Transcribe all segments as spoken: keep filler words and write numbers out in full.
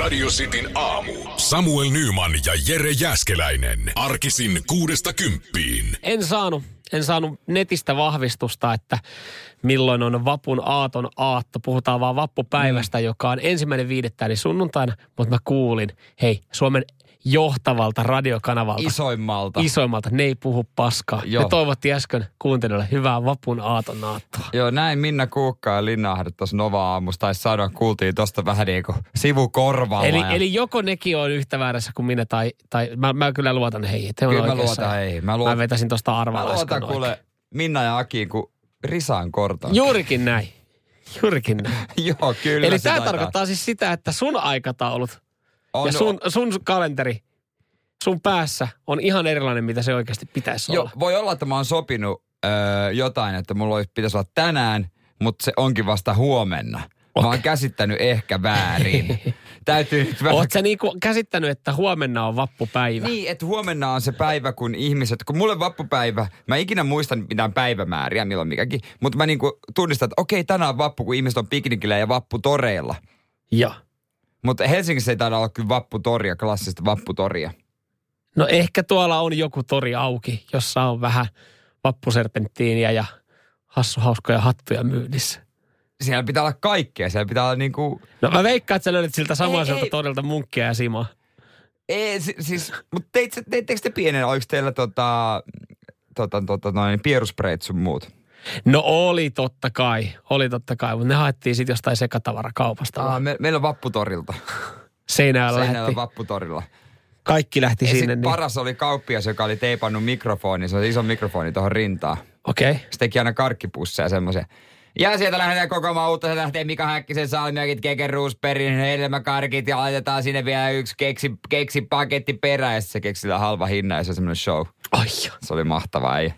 Radio Cityn aamu. Samuel Nyyman ja Jere Jääskeläinen. Arkisin kuudesta kymppiin. En saanut, en saanut netistä vahvistusta, että milloin on vapun aaton aatto. Puhutaan vaan vappupäivästä, mm. joka on ensimmäinen viidettä, eli sunnuntaina. Mutta mä kuulin, hei, Suomen johtavalta radiokanavalta. Isoimmalta. Isoimmalta. Ne ei puhu paskaa. Joo. Ne toivotti äsken kuuntelijoille hyvää vapun aaton aattoa. Joo, näin Minna Kuukka ja Linna Ahdet tuossa Nova-aamussa. Tai saadaan, kuultiin tuosta vähän niin kuin sivukorvalla. Eli, ja... eli joko nekin on yhtä väärässä kuin minä, tai, tai mä, mä kyllä luotan heihin. Kyllä mä luotan heihin. Mä, luot... mä vetäisin tuosta arvaa. Mä luotan kuule oikein. Minna ja Akiin kuin risaan kortaan. Juurikin näin. Juurikin näin. Joo, kyllä. Eli tämä tarkoittaa siis sitä, että sun aikataulut on, ja sun, sun kalenteri, sun päässä on ihan erilainen, mitä se oikeasti pitäisi jo olla. Voi olla, että mä oon sopinut öö, jotain, että mulla olisi, pitäisi olla tänään, mutta se onkin vasta huomenna. Okay. Mä oon käsittänyt ehkä väärin. Täytyy nyt vähän... Oot sä niinku käsittänyt, että huomenna on vappupäivä? Niin, että huomenna on se päivä, kun ihmiset... Kun mulle vappupäivä, mä ikinä muistan mitään päivämääriä, milloin mikäkin, mutta mä niinku tunnistan, että okei, tänään on vappu, kun ihmiset on piknikillä ja vapputoreilla. Joo. Mutta Helsingissä ei taida olla kyllä vapputoria, klassista vapputoria. No ehkä tuolla on joku tori auki, jossa on vähän vappuserpenttiiniä ja hassuhauskoja hattuja myynnissä. Siellä pitää olla kaikkea, siellä pitää olla niinku... No mä veikkaan, että sä löydät siltä samaiselta torilta munkkia ja simaa. Ei, si- siis, mutta teittekö te pienenä, oliko teillä tota, tota, tota, noin pieruspreit sun muut? No oli totta kai, oli totta kai, mutta ne haettiin sitten jostain sekatavarakaupasta. Aa, me, meillä on vapputorilta. Seinäjällä lähti. Seinäjällä vapputorilla. Kaikki lähti ja sinne. Niin. Paras oli kauppias, joka oli teipannut mikrofonin, se oli iso mikrofoni tuohon rintaan. Okei. Okay. Se teki aina karkkipusseja semmoisen. Ja sieltä lähdetään kokoamaan uutta, se lähtee Mika Häkkisen salmiakit, Keke Rosbergin, Helmäkarkit ja laitetaan sinne vielä yksi keksi, keksi paketti perään ja se keksillä halva hinna ja se on semmoinen show. Ai joo. Se oli mahtavaa, ei.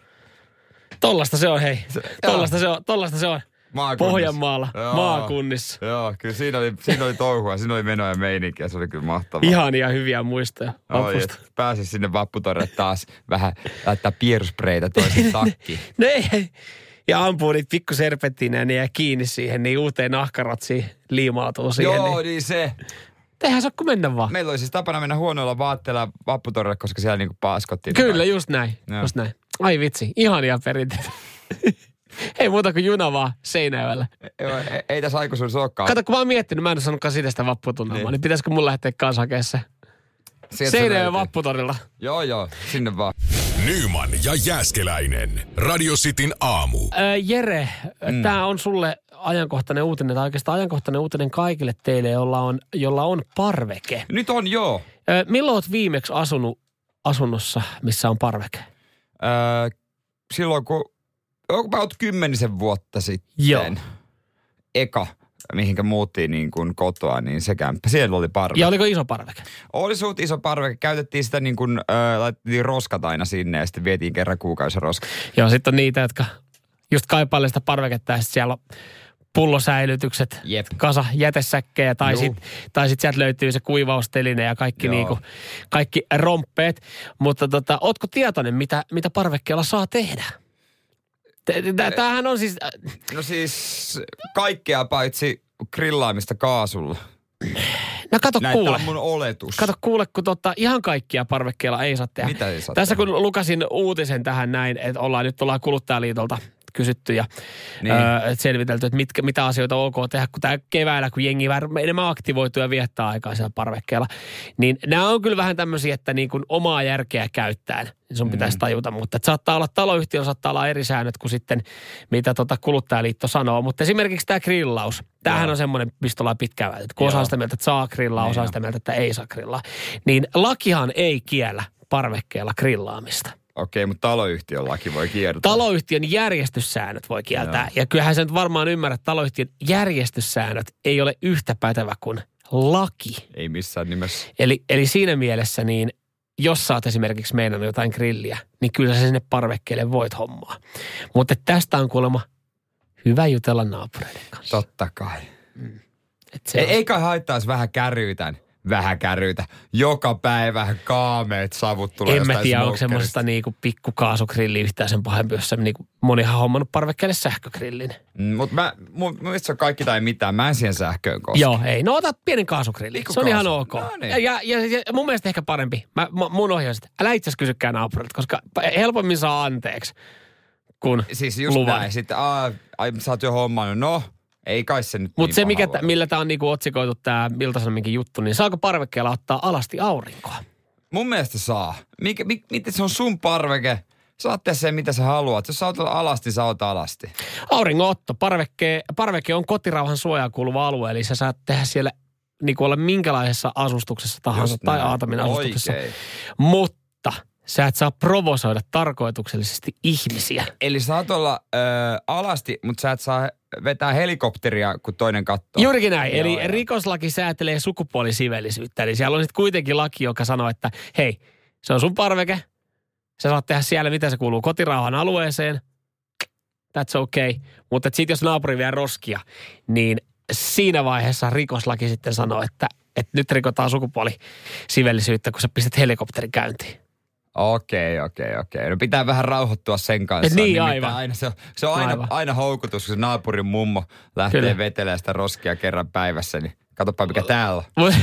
Tollasta se on, hei. Tollasta se on. Tollasta se on. Maakunnissa. Pohjanmaalla, joo, maakunnissa. Joo, kyllä siinä oli, siinä oli touhua, siinä oli menoa ja meininkiä, se oli kyllä mahtavaa. Ihania hyviä muistoja vappusta. Oh, pääsis sinne vapputorille taas vähän laittaa pieruspreitä toisen takkiin. No ei, ja ampuu niitä pikkuserpenttiinä, ne jää kiinni siihen, niin uuteen nahkaratsiin liimautuu siihen. Joo, niin, niin se. Eihän se ole, kun mennä vaan. Meillä oli siis tapana mennä huonoilla vaatteilla vapputorille, koska siellä niinku paskottiin. Kyllä, just näin, joo. just näin. Ai vitsi, ihania perinteitä. Ei muuta kuin juna vaan Seinäjoella. Ei, ei, ei tässä aikuisuus olekaan. Kato, kun mä oon miettinyt, mä en ole sanonutkaan siitä sitä vapputunnelmaa, niin, niin pitäisikö mun lähteä kanssa hakemaan se? Seinäjoen vapputorilla. Joo, joo, sinne vaan. Nyyman ja Jääskeläinen. Radio Cityn aamu. Öö, Jere, mm. tää on sulle ajankohtainen uutinen, tai oikeastaan ajankohtainen uutinen kaikille teille, jolla on, jolla on parveke. Nyt on, joo. Öö, milloin oot viimeksi asunut asunnossa, missä on parveke? Öö, silloin kun, mä oot kymmenisen vuotta sitten, joo, eka, mihinkä muuttiin niin kuin kotoa, niin se kämppä, siellä oli parveke. Ja oliko iso parveke? Oli suht iso parveke, käytettiin sitä niin kuin, öö, laitettiin roskat aina sinne ja sitten vietiin kerran kuukausi roskat. Joo, sitten on niitä, jotka just kaipailee sitä parveketta ja sitten siellä on pullosäilytykset, jep, kasa jätesäkkejä tai sitten sit sieltä löytyy se kuivausteline ja kaikki, niinku, kaikki romppeet. Mutta tota, ootko tietoinen, mitä, mitä parvekkeella saa tehdä? Tämähän on siis... No siis kaikkea paitsi grillaamista kaasulla. No kato näin, kuule. Tämä on mun oletus. Kato kuule, kun tota, ihan kaikkia parvekkeella ei saa tehdä. Mitä ei saa tässä tehdä? Kun lukasin uutisen tähän näin, että ollaan, nyt ollaan Kuluttajaliitolta kysytty ja niin, ö, selvitelty, että mitkä, mitä asioita on ok tehdä, kun tämä keväällä, kun jengi enemmän aktivoituu ja viettää aikaa siellä parvekkeella. Niin nämä on kyllä vähän tämmöisiä, että niin kuin omaa järkeä käyttäen sun pitäisi tajuta, mutta että saattaa olla taloyhtiöllä, saattaa olla eri säännöt kuin sitten, mitä tota Kuluttajaliitto sanoo. Mutta esimerkiksi tämä grillaus, tämähän, joo, on semmoinen, mistä ollaan pitkään välillä. Kun, joo, osaa sitä mieltä, että saa grillaa, osaa sitä mieltä, että ei saa grillaa. Niin lakihan ei kiellä parvekkeella grillaamista. Okei, mutta taloyhtiön laki voi kiertää. Taloyhtiön järjestyssäännöt voi kieltää. Joo. Ja kyllähän sä nyt varmaan ymmärrät, että taloyhtiön järjestyssäännöt ei ole yhtä pätevä kuin laki. Ei missään nimessä. Eli, eli siinä mielessä niin jos sä oot esimerkiksi meinannut jotain grilliä, niin kyllä sä sinne parvekkeelle voit hommaa. Mutta tästä on kuulemma hyvä jutella naapureiden kanssa. Totta kai. Mm. E- on... Eikä haittaisi vähän käryytän. Vähän kärryitä. Joka päivä kaameet savut tulee jostain. En mä tiedä, onko semmoista niinku pikkukaasugrilliä yhtään sen pahempi, jossa niinku monihan on hommannut parvekkeelle sähkögrillin. Mm, mutta mä, mun mielestä se on kaikki tai mitään. Mä en siihen sähköön koske. Joo, ei. No ota pienen kaasugrillin. Se on ihan ok. No niin. ja, ja, ja, ja mun mielestä ehkä parempi. Mä, mun ohjaus, että älä itse asiassa kysykään naapurilta, koska helpommin saa anteeksi kuin siis just luvan. Näin. Sitten, aa, ai, sä oot jo hommannut. No. Ei kai se nyt Mut niin se, mikä t- millä tämä on niinku otsikoitu, tämä Ilta-Sanomienkin juttu, niin saako parvekkeella ottaa alasti aurinkoa? Mun mielestä saa. Mikä, mi, miten se on sun parveke? Saat tehdä sen, mitä sä haluat. Jos sä otat alasti, sä otat alasti. Auringonotto. Parveke, parveke on kotirauhan suojaan kuuluva alue, eli sä saat tehdä siellä niinku olla minkälaisessa asustuksessa tahansa tai aatamin asustuksessa. Oikein. Mutta sä et saa provosoida tarkoituksellisesti ihmisiä. Eli saat olla ö, alasti, mutta sä et saa vetää helikopteria, kun toinen katsoo. Juurikin näin. Joo, eli joo. Rikoslaki säätelee sukupuolisivellisyyttä. Eli siellä on sitten kuitenkin laki, joka sanoo, että hei, se on sun parveke. Sä saat tehdä siellä, mitä se kuuluu kotirauhan alueeseen. That's okay. Mutta sitten jos naapuri vie roskia, niin siinä vaiheessa rikoslaki sitten sanoo, että, että nyt rikotaan sukupuolisivellisyyttä, kun sä pistät helikopterin käyntiin. Okei, okei, okei. No pitää vähän rauhoittua sen kanssa. Niin, aivan. Aina, se on, se on aina, aivan. aina houkutus, kun se naapurin mummo lähtee kyllä. vetelemään sitä roskia kerran päivässä, niin katsotaan mikä täällä on.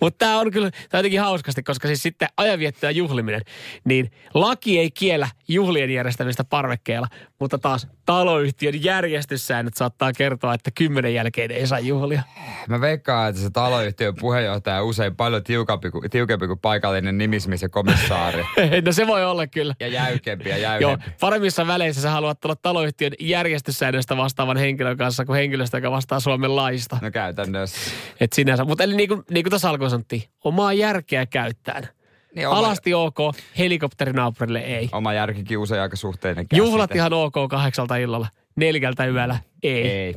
Mutta tämä on kyllä, tämä on jotenkin hauskasti, koska siis sitten ajanviettöä juhliminen, niin laki ei kiellä juhlien järjestämistä parvekkeella, mutta taas taloyhtiön järjestyssäännöt saattaa kertoa, että kymmenen jälkeen ei saa juhlia. Mä veikkaan, että se taloyhtiön puheenjohtaja on usein paljon tiukempi kuin, tiukempi kuin paikallinen nimismies ja komissaari. No se voi olla kyllä. Ja jäykempi ja jäykempi. Joo, paremmissa väleissä sä haluat olla taloyhtiön järjestyssäännöstä vastaavan henkilön kanssa kuin henkilöstä, joka vastaa Suomen laista. No käytännössä. Et sinänsä, mutta eli niin kuin, niin kuin tuossa alkuun sanottiin, omaa järkeä käyttäen. Niin oma... Alasti ok, helikopterinaapurille ei. Oma järkikin usein aika suhteinen käsite. Juhlat ihan ok kahdeksalta illalla, neljältä yöllä ei. ei.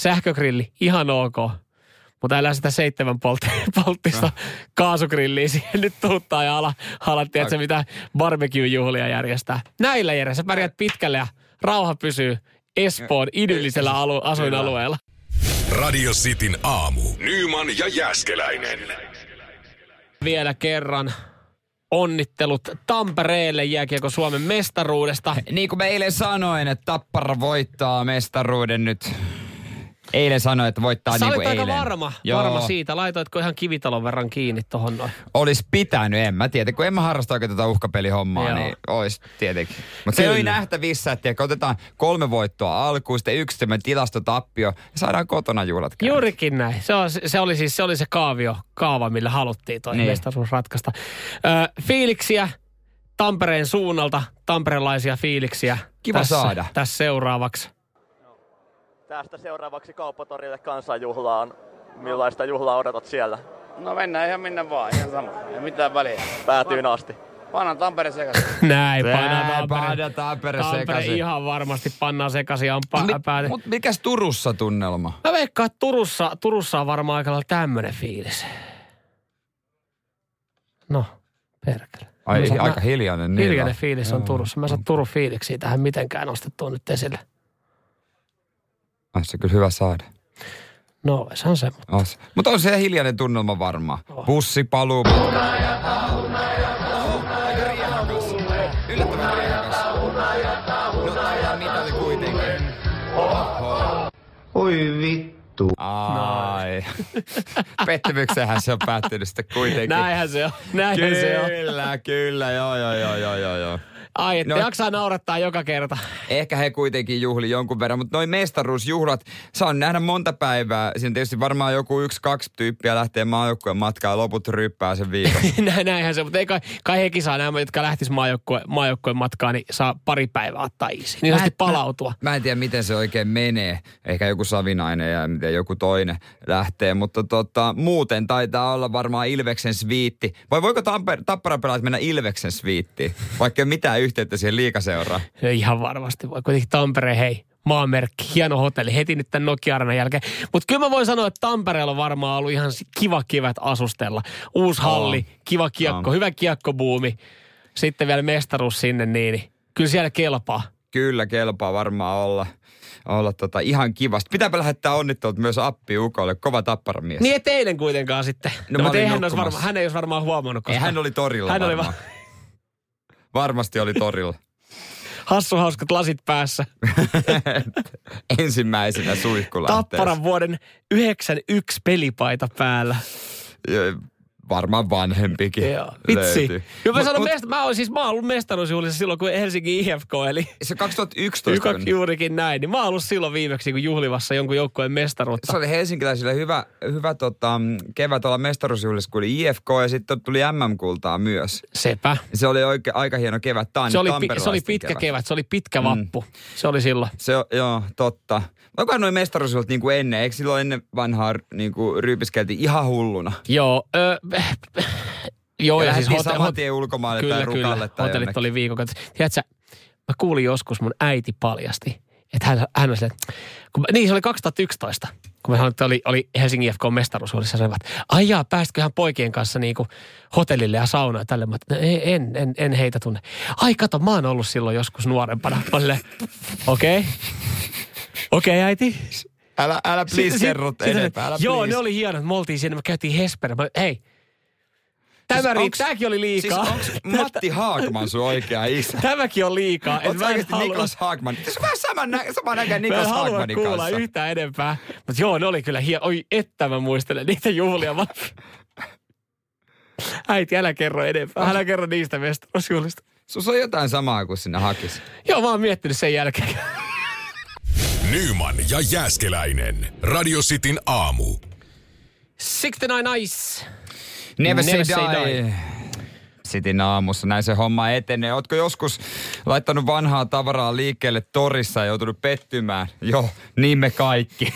Sähkögrilli ihan ok, mutta älä sitä seitsemän polt- polttista no. kaasugrilliä siihen nyt tuuttaa ja ala, ala tiedätkö, mitä barbecue-juhlia järjestää. Näillä järjestää, sä pärjät pitkälle ja rauha pysyy Espoon idyllisellä alu- asuinalueella. Radio Cityn aamu. Nyyman ja Jääskeläinen. Vielä kerran onnittelut Tampereelle jääkiekon Suomen mestaruudesta. Niin kuin mä eilen sanoin, että Tappara voittaa mestaruuden nyt. Eilen sanoin, että voittaa sä niin kuin eilen. Sä olit aika varma, varma siitä. Laitoitko ihan kivitalon verran kiinni tohon noin? Olis pitänyt, en mä tiedä. Kun en mä harrasta oikein tätä uhkapelihommaa, joo. niin ois tietenkin. Mutta se oli nähtävissä, että otetaan kolme voittoa alkuun, sitten yksi semmoinen tilastotappio ja saadaan kotona juhlat käydä. Juurikin näin. Se, on, se oli siis se, oli se kaavio, kaava, millä haluttiin toi niin. mestaruus ratkaista. Ö, fiiliksiä Tampereen suunnalta, tamperelaisia fiiliksiä. Kiva tässä, saada. Tässä seuraavaksi. Tästä seuraavaksi Kauppatorille kansanjuhlaan. Millaista juhlaa odotat siellä? No mennään ihan minne vaan, ihan sama. Ei mitään väliä. Päätyyn asti. Pannaan Tampere sekaisin. Näin, pannaan Tampere, Tampere sekaisin. Tampere ihan varmasti pannaan sekaisin. Pa- Pääty... Mutta mikäs Turussa tunnelma? Mä veikkaan, että Turussa, Turussa on varmaan aika lailla tämmönen fiilis. No, perkele. Ai, mä saat, aika hiljainen. Niin hiljainen on. Fiilis on Turussa. Mä en saa Turun fiiliksiä tähän mitenkään nostettua nyt esille. On se kyllä hyvä saada. No, se on se. Mutta on se, mutta on se hiljainen tunnelma varmaan. Oh. Bussi paluu. Yllättävän riehakas. No, niitä oli kuitenkin. Oi vittu. Ai. Pettymyksenhän se on päättynyt sitten kuitenkin. Näinhän se on. Näinhän kyllä, se on. Kyllä, kyllä. Joo, joo, joo, joo, joo, joo. Ai, että no, jaksaa naurattaa joka kerta. Ehkä he kuitenkin juhli jonkun verran, mutta noi mestaruusjuhlat, saan nähdä monta päivää. Siinä tietysti varmaan joku yksi, kaksi tyyppiä lähtee maajoukkueen matkaan ja loput ryppää sen viikon. Näinhän se, mutta ei kai, kai hekin saa nämä, jotka lähtis maajoukkueen matkaan, niin saa pari päivää ottaa isiin. Niin saasti palautua. Mä, mä en tiedä, miten se oikein menee. Ehkä joku Savinainen ja miten joku toinen lähtee, mutta tota, muuten taitaa olla varmaan Ilveksen sviitti. Vai voiko Tamper- Tappara pelaat mennä Ilveksen sviittiin, vaikka ei mitään yhteyttä siihen liigaseuraan. Ihan varmasti voi. Kuitenkin Tampere, hei, maanmerkki, hieno hotelli, heti nyt tämän Nokia-areenan jälkeen. Mutta kyllä mä voin sanoa, että Tampereella on varmaan ollut ihan kiva kevät asustella. Uusi halli, kiva kiekko, hyvä kiekkobuumi. Sitten vielä mestaruus sinne, niin kyllä siellä kelpaa. Kyllä kelpaa varmaan olla. olla tota ihan kivasti. Pitääpä lähettää onnittelut myös appiukolle, kova Tapparamies. Niin et eilen kuitenkaan sitten. No, no mutta hän, varma, hän ei olisi varmaan huomannut. Koska ei, hän oli torilla hän varmaan. Oli va- Varmasti oli torilla. Hassu hauskat lasit päässä. Ensimmäisenä suihkulähteessä. Tapparan vuoden yhdeksänkymmentäyksi pelipaita päällä. Varmaan vanhempikin joo, löytyy. Joo, mä, sanon, mut, mest, mä, oon, siis, mä oon ollut mestaruusjuhlissa silloin, kun Helsingin I F K eli... Se kaksituhattayksitoista. Joka, juurikin näin. Niin mä oon ollut silloin viimeksi kun juhlivassa jonkun joukkueen mestaruutta. Se oli helsinkiläisille hyvä, hyvä tota, kevät olla mestaruusjuhlissa, kun oli I F K ja sitten tuli M M-kultaa myös. Sepä. Se oli oike, aika hieno kevät. Tämä se, oli, se oli pitkä kevät. kevät, se oli pitkä vappu. Mm. Se oli silloin. Se, joo, totta. Onkohan noin mestaruusjuhlat niin kuin ennen? Eikö silloin ennen vanhaa niin kuin ryypiskeltiin ihan hulluna? Joo, öö... Joo, ja, ja siis hot- saman tien ulkomaille kyllä, tai rukalle kyllä. Tai hotellit jonnekin. Oli viikon. Tiedätkö, mä kuulin joskus mun äiti paljasti, että hän, hän oli silleen, kun, niin se oli kaksituhattayksitoista, kun me oli, oli Helsingin I F K mestaruushuolissa, sanoivat, ai jaa, päästköhän poikien kanssa niinku hotellille ja saunaan ja tälle. Mä en, en, en heitä tunne. Ai kato, mä oon ollut silloin joskus nuorempana. Mä okei, okei okay. okay, äiti. Älä, älä please kerrot enempää, älä joo, please. Ne oli hienot, me oltiin siinä, me käytiin Hesperin, mä hei. Tämä siis tämäkin oli liikaa. Siis onko Matti Hagman sun oikea isä? Tämäkin on liikaa. Oletko oikeasti halu... Niklas Hagman? Se on vähän sama, nä- sama näkään Niklas Hagmanin kanssa. Mä en halua kuulla yhtään enempää. Mutta joo, ne oli kyllä hieno. Oi, että mä muistelen niitä juhlia. Mä... Äiti, älä kerro enempää. Älä kerro niistä mestaruusjuhlista. Sus on jotain samaa kuin sinä hakis. Joo, mä oon miettinyt sen jälkeen. Nyyman ja Jääskeläinen. Radio Cityn aamu. kuusikymmentäyhdeksän Ice. Never, Never say die. die. Sitin aamussa näin se homma etenee. Ootko joskus laittanut vanhaa tavaraa liikkeelle torissa ja joutunut pettymään? Joo, niin me kaikki.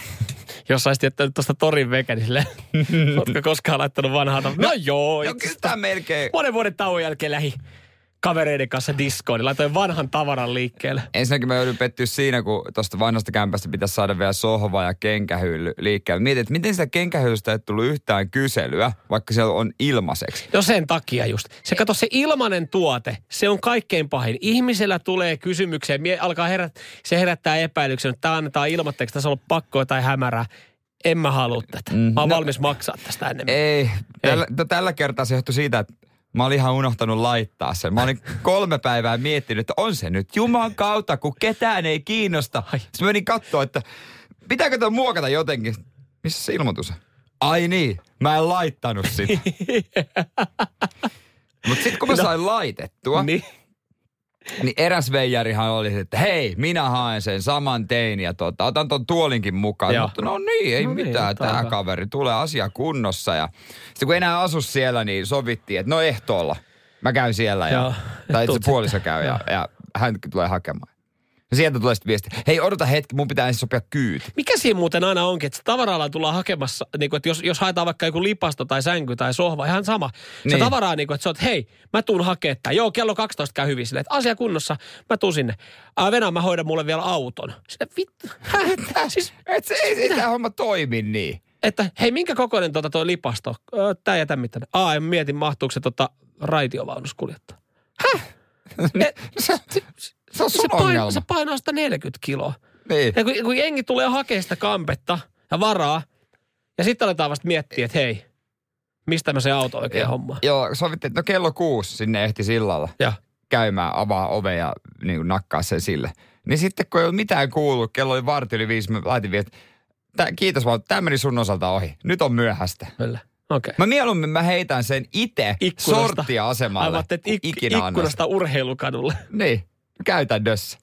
Jos saisit jättänyt tuosta torin veken, niin ootko koskaan laittanut vanhaa tavaraa? No, no joo. No kyllä tämä melkein. Monen vuoden tauon jälkeen lähi kavereiden kanssa diskoon, niin laitoin vanhan tavaran liikkeelle. Ensinnäkin mä joudun pettyä siinä, kun tuosta vanhasta kämpästä pitäisi saada vielä sohva ja kenkähylly liikkeelle. Mietin, että miten sitä kenkähyllystä ei tullut yhtään kyselyä, vaikka se on ilmaiseksi. No sen takia just. Se kato, se ilmainen tuote, se on kaikkein pahin. Ihmisellä tulee kysymykseen, mie, alkaa herät, se herättää epäilyksen, että tämä annetaan ilmoitteeksi, tässä on ollut pakkoa tai hämärää. En mä halua tätä. Mä oon no, valmis maksaa tästä enemmän. Ei. Tällä, ei. tällä kertaa se johtui siitä, että mä olin ihan unohtanut laittaa sen. Mä olin kolme päivää miettinyt, että on se nyt Jumalan kautta, kun ketään ei kiinnosta. Ai. Sitten menin katsoa, että pitääkö tämä muokata jotenkin. Missä se ilmoitus? Ai niin, mä en laittanut sitä. Mutta sitten kun mä sain no. laitettua, niin. niin eräs veijarihan oli, että hei, minä haen sen saman tein ja tota, otan ton tuolinkin mukaan. Joo. Mutta no niin, ei no mitään, niin, tämä kaveri tulee asia kunnossa. Ja sitten kun enää asu siellä, niin sovittiin, että no ehtoolla. Mä käyn siellä ja, ja tai itse puoliso käy ja, ja hän tulee hakemaan. Ja sieltä tulee sitten viesti, hei odota hetki, mun pitää ensin sopia kyyti. Mikä siinä muuten aina onkin, että tavaralla tullaan hakemassa, niin kuin, että jos, jos haetaan vaikka joku lipasto tai sänky tai sohva, ihan sama. Se niin. Tavaraa, niin kuin, että sä oot, hei, mä tuun hakee tämän. Joo, kello kaksitoista käy hyvin silleen, että asia kunnossa, mä tuun sinne. Ää, Venä, mä hoidan mulle vielä auton. Silleen, vittu, hätää, siis. Että se ei tämä homma toimi niin. Että hei, minkä kokoinen tuota toi lipasto? Tää jätä mitään. Aa, ja mietin, mahtuuko se tota raitiovaunus kuljettaa. Häh? Se on sun se painaa, se painaa sitä neljäkymmentä kiloa. Niin. Ja kun, kun jengi tulee hakemaan sitä kampetta ja varaa, ja sitten aletaan vasta miettiä, että hei, mistä mä se auto oikein ja, hommaa. Joo, sovittiin, että no kello kuusi sinne ehti sillalla ja. käymään, avaa ove ja niin nakkaa sen sille. Niin sitten kun ei ole mitään kuullut, kello oli varti yli viisi, mä laitin vielä, että kiitos vaan, tämä meni sun osalta ohi. Nyt on myöhäistä. Kyllä. Okay. Mä mieluummin mä heitän sen itse sorttia asemalle. Aivan, että ik- ikinä ikkunasta urheilukadulle. Niin, käytännössä.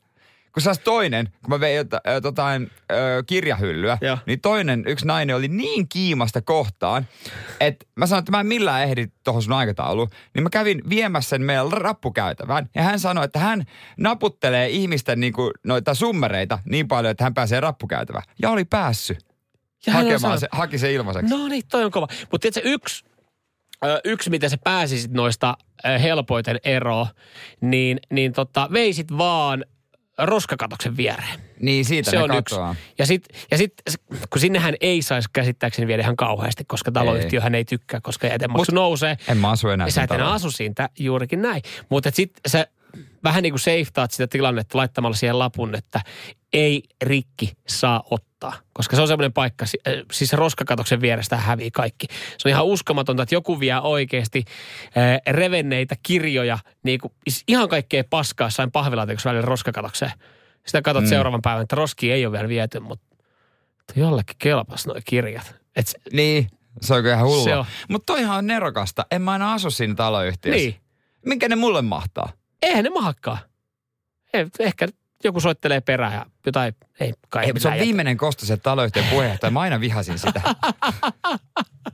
Kun saas toinen, kun mä vein jotain kirjahyllyä, ja. niin toinen yksi nainen oli niin kiimasta kohtaan, että mä sanoin, että mä en millään ehdi tohon sun aikatauluun. Niin mä kävin viemässä sen meidän rappukäytävään. Ja hän sanoi, että hän naputtelee ihmisten niinku noita summereita niin paljon, että hän pääsee rappukäytävään. Ja oli päässyt. Ja hakemaan se, haki se ilmaiseksi. No niin, toi on kova. Mutta tiedätkö, yksi, ö, yksi miten sä pääsisit noista ö, helpoiten eroon, niin, niin tota, veisit vaan roskakatoksen viereen. Niin, siitä se on katoaa. Yksi. Ja sitten, ja sit, kun sinnehän ei saisi käsittääkseni viedä ihan kauheasti, koska taloyhtiöhän ei, ei tykkää, koska jätemaksu Mut, nousee. En mä asu enää. Sä et enää asu siitä, juurikin näin. Mutta sitten sä vähän niin kuin seiftaat sitä tilannetta laittamalla siihen lapun, että ei rikki saa ottaa. Koska se on semmoinen paikka, siis roskakatoksen vierestä hävii kaikki. Se on ihan uskomatonta, että joku vie oikeasti äh, revenneitä kirjoja, niin kuin, ihan kaikkea paskaa sain pahvilaatikossa välillä roskakatokseen. Sitä katot mm. seuraavan päivän, että roski ei ole vielä viety, mutta jollekin kelpas nuo kirjat. Et se, niin, se on ihan hullua. Mutta toihan on nerokasta. En mä aina asu siinä taloyhtiössä. Niin. Minkä ne mulle mahtaa? Eihän ne mahakkaan. Ei, ehkä joku soittelee perään ja jotain, ei kai. Ei, se on jätä. Viimeinen kosto se taloyhtiön puheenjohtaja. Mä aina vihasin sitä.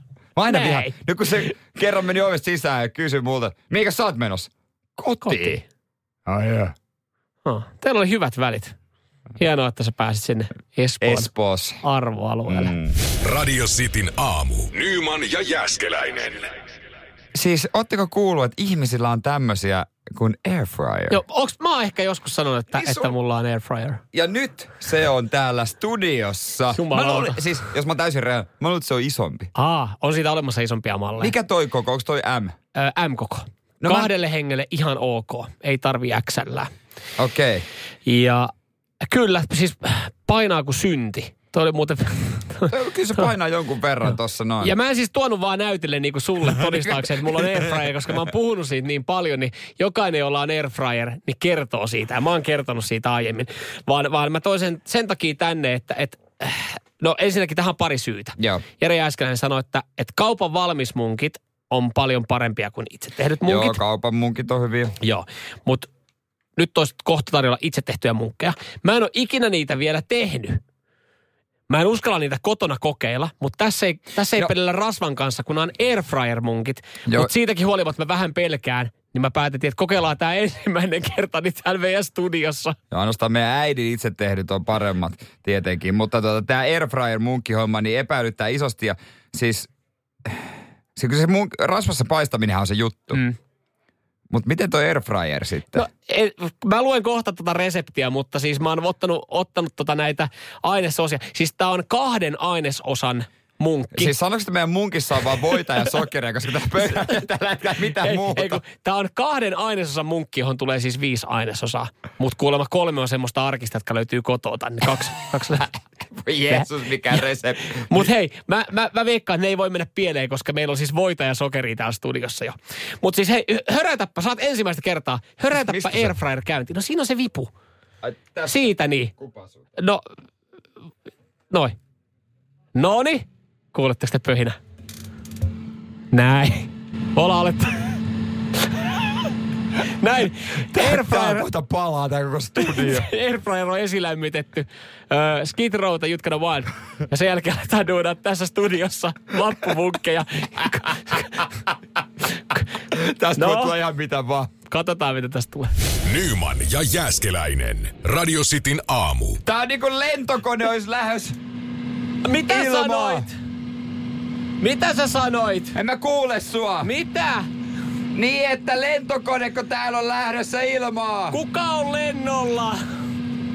Mä aina vihasin. Nyt kun se kerran meni ovesta sisään ja kysyi multa, mihinkä sä oot menossa? Kotiin. Ai joo. No, teillä oli hyvät välit. Hienoa, että sä pääsit sinne Espoon Espoos. Arvoalueelle. Mm. Radio Cityn aamu. Nyyman ja Jääskeläinen. Siis, ootteko kuullut, että ihmisillä on tämmöisiä kuin Air Fryer? Joo, onks, mä oon ehkä joskus sanonut, että, niin että mulla on Air Fryer. Ja nyt se on täällä studiossa. Mä luulin, siis, jos mä täysin real, mä luulin, että se on isompi. Aa, on siitä olemassa isompia malleja. Mikä toi koko? Onko toi M? Ö, M-koko. No Kahdelle mä... hengelle ihan ok. Ei tarvi äksällään. Okei. Okay. Ja kyllä, siis painaa kuin synti. Toi oli muuten... Kyllä se painaa jonkun verran tossa noin. Ja mä en siis tuonut vaan näytille niin kuin sulle todistaakseen, että mulla on airfryer, koska mä oon puhunut siitä niin paljon, niin jokainen, jolla on airfryer, niin kertoo siitä. Ja mä oon kertonut siitä aiemmin. Vaan, vaan mä toin sen, sen takia tänne, että... että no ensinnäkin tähän pari syytä. Joo. Jere Jääskeläinen sanoi, että, että kaupan valmismunkit on paljon parempia kuin itse tehdyt munkit. Joo, kaupan munkit on hyviä. Joo, mutta... Nyt olisi kohta tarjolla itse tehtyjä munkkeja. Mä en ole ikinä niitä vielä tehnyt. Mä en uskalla niitä kotona kokeilla, mutta tässä ei, tässä ei no. pelillä rasvan kanssa, kun on airfryer-munkit. Mutta siitäkin huolimatta mä vähän pelkään, niin mä päätettiin, että kokeillaan tää ensimmäinen kerta niin täällä meidän studiossa. Joo, ainoastaan meidän äidin itse tehdyt on paremmat tietenkin. Mutta tuota, tää airfryer-munkkihomma niin epäilyttää isosti. Ja siis se, se munk- rasvassa paistaminenhan on se juttu. Mm. Mutta miten toi airfryer sitten? No, en, mä luen kohta tota reseptiä, mutta siis mä oon ottanut, ottanut tota näitä ainesosia. Siis tää on kahden ainesosan munkki. Siis sanoinko, että meidän munkissa on vaan voita ja sokeria, koska tää pöydä täällä ei mitään ei, muuta. Ei, kun, tää on kahden ainesosan munkki, johon tulee siis viisi ainesosaa. Mutta kuulemma kolme on semmoista arkista, jotka löytyy kotoa tänne. Kaksi, kaksi Jeesus, mikä resepti. Mut hei, mä, mä, mä veikkaan, että ne ei voi mennä pieleen, koska meillä on siis voita ja sokeria täällä studiossa jo. Mut siis hei, hörätäppä, saat ensimmäistä kertaa, hörätäppä airfryer käyntiin. No siinä on se vipu. Ai, siitä niin. Kupasu. No, noin. Noni, kuuletteko te pöhinä? Näin. Ola aletta. Näin. Airfryer voita palaa tää koko studio. Airfryer on esilämmitetty. Öö, Skid Rowta Jutkana One. Ja sen jälkeen aletaan duudaa tässä studiossa lappumunkkeja. Tästä no. voi tulla ihan mitä vaan. Katsotaan, mitä tästä tulee. Nyyman ja Jääskeläinen. Radio Cityn aamu. Tää on niinku lentokone ois lähes. Mitä ilmaa. Sanoit? Mitä sä sanoit? En mä kuule sua. Mitä? Niin, että lentokoneko täällä on lähdössä ilmaa. Kuka on lennolla?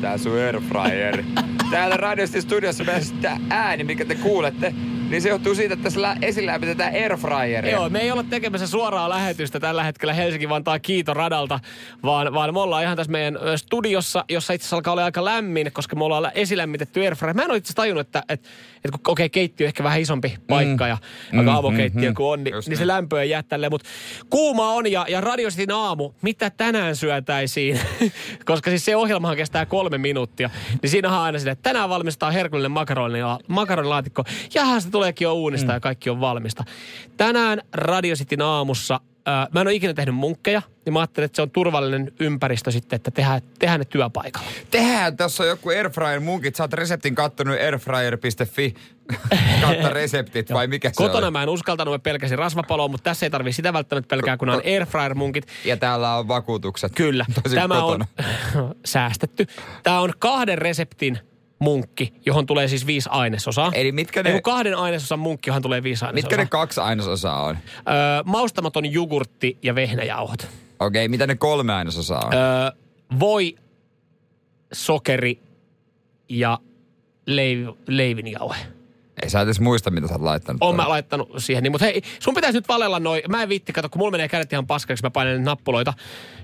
Tää sun airfryer. Täällä radiosti studiossa meillä ääni, mikä te kuulette, niin se johtuu siitä, että tässä esilämmitetään airfryeria. Joo, me ei olla tekemässä suoraa lähetystä tällä hetkellä Helsinki-Vantaan kiitoradalta, vaan, vaan me ollaan ihan tässä meidän studiossa, jossa itse asiassa alkaa olla aika lämmin, koska me ollaan esilämmitetty airfryer. Mä en ole itse asiassa tajunnut, että, että, että kun okei, okay, keittiö ehkä vähän isompi paikka mm. ja mm, avokeittiö mm, kun on, niin, niin se lämpöä jää tälleen. Mutta kuuma on ja, ja Radio Cityn aamu, mitä tänään syötäisiin, koska siis se ohjelmahan kestää kolme minuuttia, niin siinähän aina sille, että tänään valmistetaan herkullinen makaronilaatikko. Jaha, se tuleekin jo uunista mm. ja kaikki on valmista. Tänään Radio Cityn aamussa, ää, mä en ole ikinä tehnyt munkkeja, niin mä ajattelin, että se on turvallinen ympäristö sitten, että tehdään, tehdään ne työpaikalla. Tehdään, tässä on joku airfryer-munkit, sä oot reseptin kattonut airfryer piste fi kautta reseptit, vai mikä se on? Kotona oli? Mä en uskaltanut, mä pelkäsin rasvapaloa, mutta tässä ei tarvii sitä välttämättä pelkää, kun on airfryer-munkit. Ja täällä on vakuutukset. Kyllä, tosin tämä kotona. On säästetty. Tää on kahden reseptin munkki, johon tulee siis viisi ainesosaa. Eli mitkä ne... Eiku kahden ainesosan munkki, johon tulee viisi ainesosaa. Mitkä ne kaksi ainesosaa on? Öö, maustamaton jogurtti ja vehnäjauhot. Okei, okay, mitä ne kolme ainesosaa on? Öö, voi, sokeri ja leiv, leivinjauhe. Ei sä edes muista, mitä sä oot laittanut. Oon mä laittanut siihen, niin, mutta hei, sun pitäisi nyt valella noin. Mä en viitti, kato, kun mulla menee kädet ihan paskaksi, mä painan nappuloita.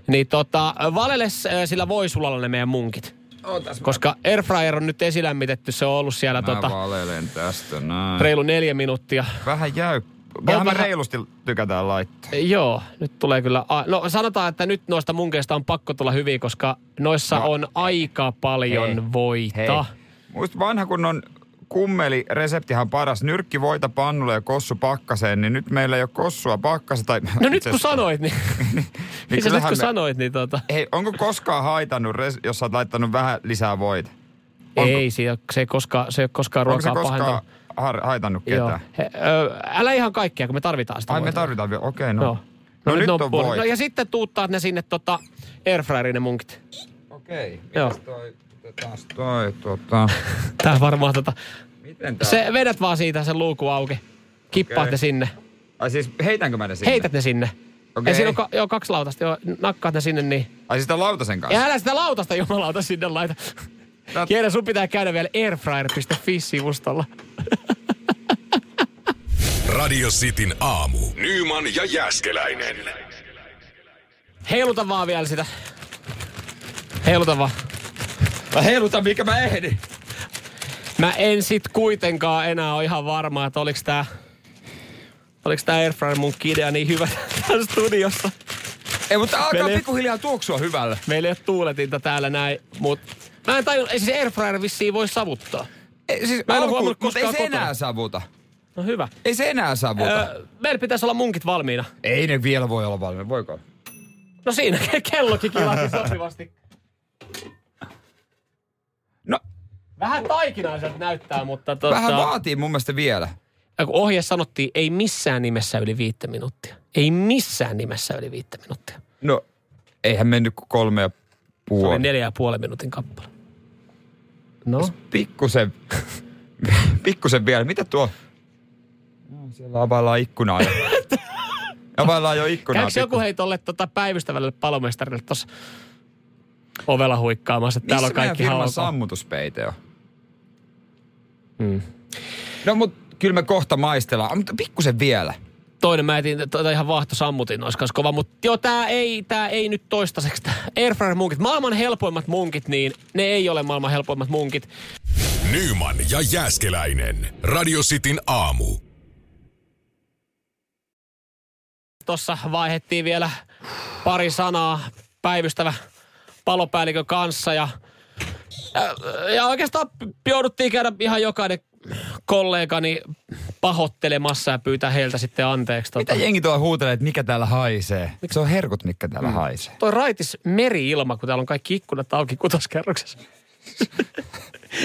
Niin tota, valele sillä voi sulalla ne meidän munkit. Koska Air Fryer on nyt esilämmitetty, se on ollut siellä mä tota... Mä valelen tästä, näin. Reilu neljä minuuttia. Vähän jäykkää. Vähän mä reilusti tykätään laittaa. Joo, nyt tulee kyllä... A- no sanotaan, että nyt noista munkeista on pakko tulla hyviä, koska noissa no, on aika paljon hei, voita. Hei. Muista vanha kun on kummeli, reseptihan paras. Nyrkki voita pannulle ja kossu pakkaseen, niin nyt meillä ei ole kossua pakkaseen. Tai... No nyt kun sanoit, niin... niin, niin nyt kun me... sanoit, niin tota... Hei, onko koskaan haitannut, res... jos sä oot laittanut vähän lisää voita? Onko... Ei, se ei ole koskaan, se ei ole koskaan ruokaa pahentanut. Har, haitannut ketään. He, ö, älä ihan kaikkia, kun me tarvitaan sitä. Ai voita. Me tarvitaan vielä, okei okay, no. No. No, no, no nyt, nyt on voita. No ja sitten tuuttaat ne sinne tota, airfryeriin ne munkit. Okei, okay, mitäs toi, taas toi tota... Tää varmaan tota... Miten tää? Se vedät vaan siitä sen luukku auki. Kippaat okay. Ne sinne. Ai siis heitänkö mä ne sinne? Heität ne sinne. Okei. Okay. Ka- joo, kaksi lautasta, joo, nakkaat ne sinne niin. Ai siis sitä lautasen kanssa? Ja älä sitä lautasta jumalauta sinne laita. Tät... Jere, sun pitää käydä vielä airfryer piste fi-sivustolla. Radio Cityn aamu. Nyyman ja Jääskeläinen. Heiluta vaan vielä sitä. Heiluta vaan. Mä heilutan, mikä mä ehdin. Mä en sit kuitenkaan enää ole ihan varma, että oliks tää... Oliks tää airfryer mun idea niin hyvä täällä studiossa. Ei, mutta alkaa Meille... pikkuhiljaa tuoksua hyvällä. Meillä ei ole tuuletinta täällä näin, mutta... Mä en tajunnut, ei siis airfryer vissiin voi savuttaa. Ei, siis mä en alkuun, huomannut koskaan ei se kotona. Enää savuta. No hyvä. Ei se enää savuta. Öö, meillä pitäisi olla munkit valmiina. Ei ne vielä voi olla valmiina, voiko? No siinä kellokin kilahti sopivasti. No. Vähän taikinaiselta näyttää, mutta tota... Vähän vaatii mun mielestä vielä. Ja kun ohje sanottiin, ei missään nimessä yli viittä minuuttia. Ei missään nimessä yli viittä minuuttia. No, eihän mennyt kuin kolme ja puoli. Se oli neljä ja puolen minuutin kappale. No? Pikkusen, pikkusen vielä. Mitä tuo? No, siellä availlaan ikkunaa. Availlaan jo ikkunaa. Käykö joku hei tolle tota päivystävälle palomestarille tuossa ovella huikkaamassa, että täällä on kaikki halko? Missä meidän firman sammutuspeite on? Mm. No mut kyllä me kohta maistellaan, mutta pikkusen vielä. Toinen mä etin, tota ihan vaahto sammutin, olisi kanssa kova, mutta joo, tää ei, tää ei nyt toistaiseksi. Airfryer-munkit, maailman helpoimmat munkit, niin ne ei ole maailman helpoimmat munkit. Nyyman ja Jääskeläinen, Radio Cityn aamu. Tossa vaihettiin vielä pari sanaa päivystävä palopäällikön kanssa ja, ja, ja oikeastaan jouduttiin käydä ihan jokainen kollegani pahoittelemassa ja pyytää heiltä sitten anteeksi. Mitä tota. Jengi tuolla huutelee, että mikä täällä haisee? Mik? Se on herkut, mikä täällä mm. haisee. Toi raitis meri-ilma, kun täällä on kaikki ikkunat auki kutoskerroksessa.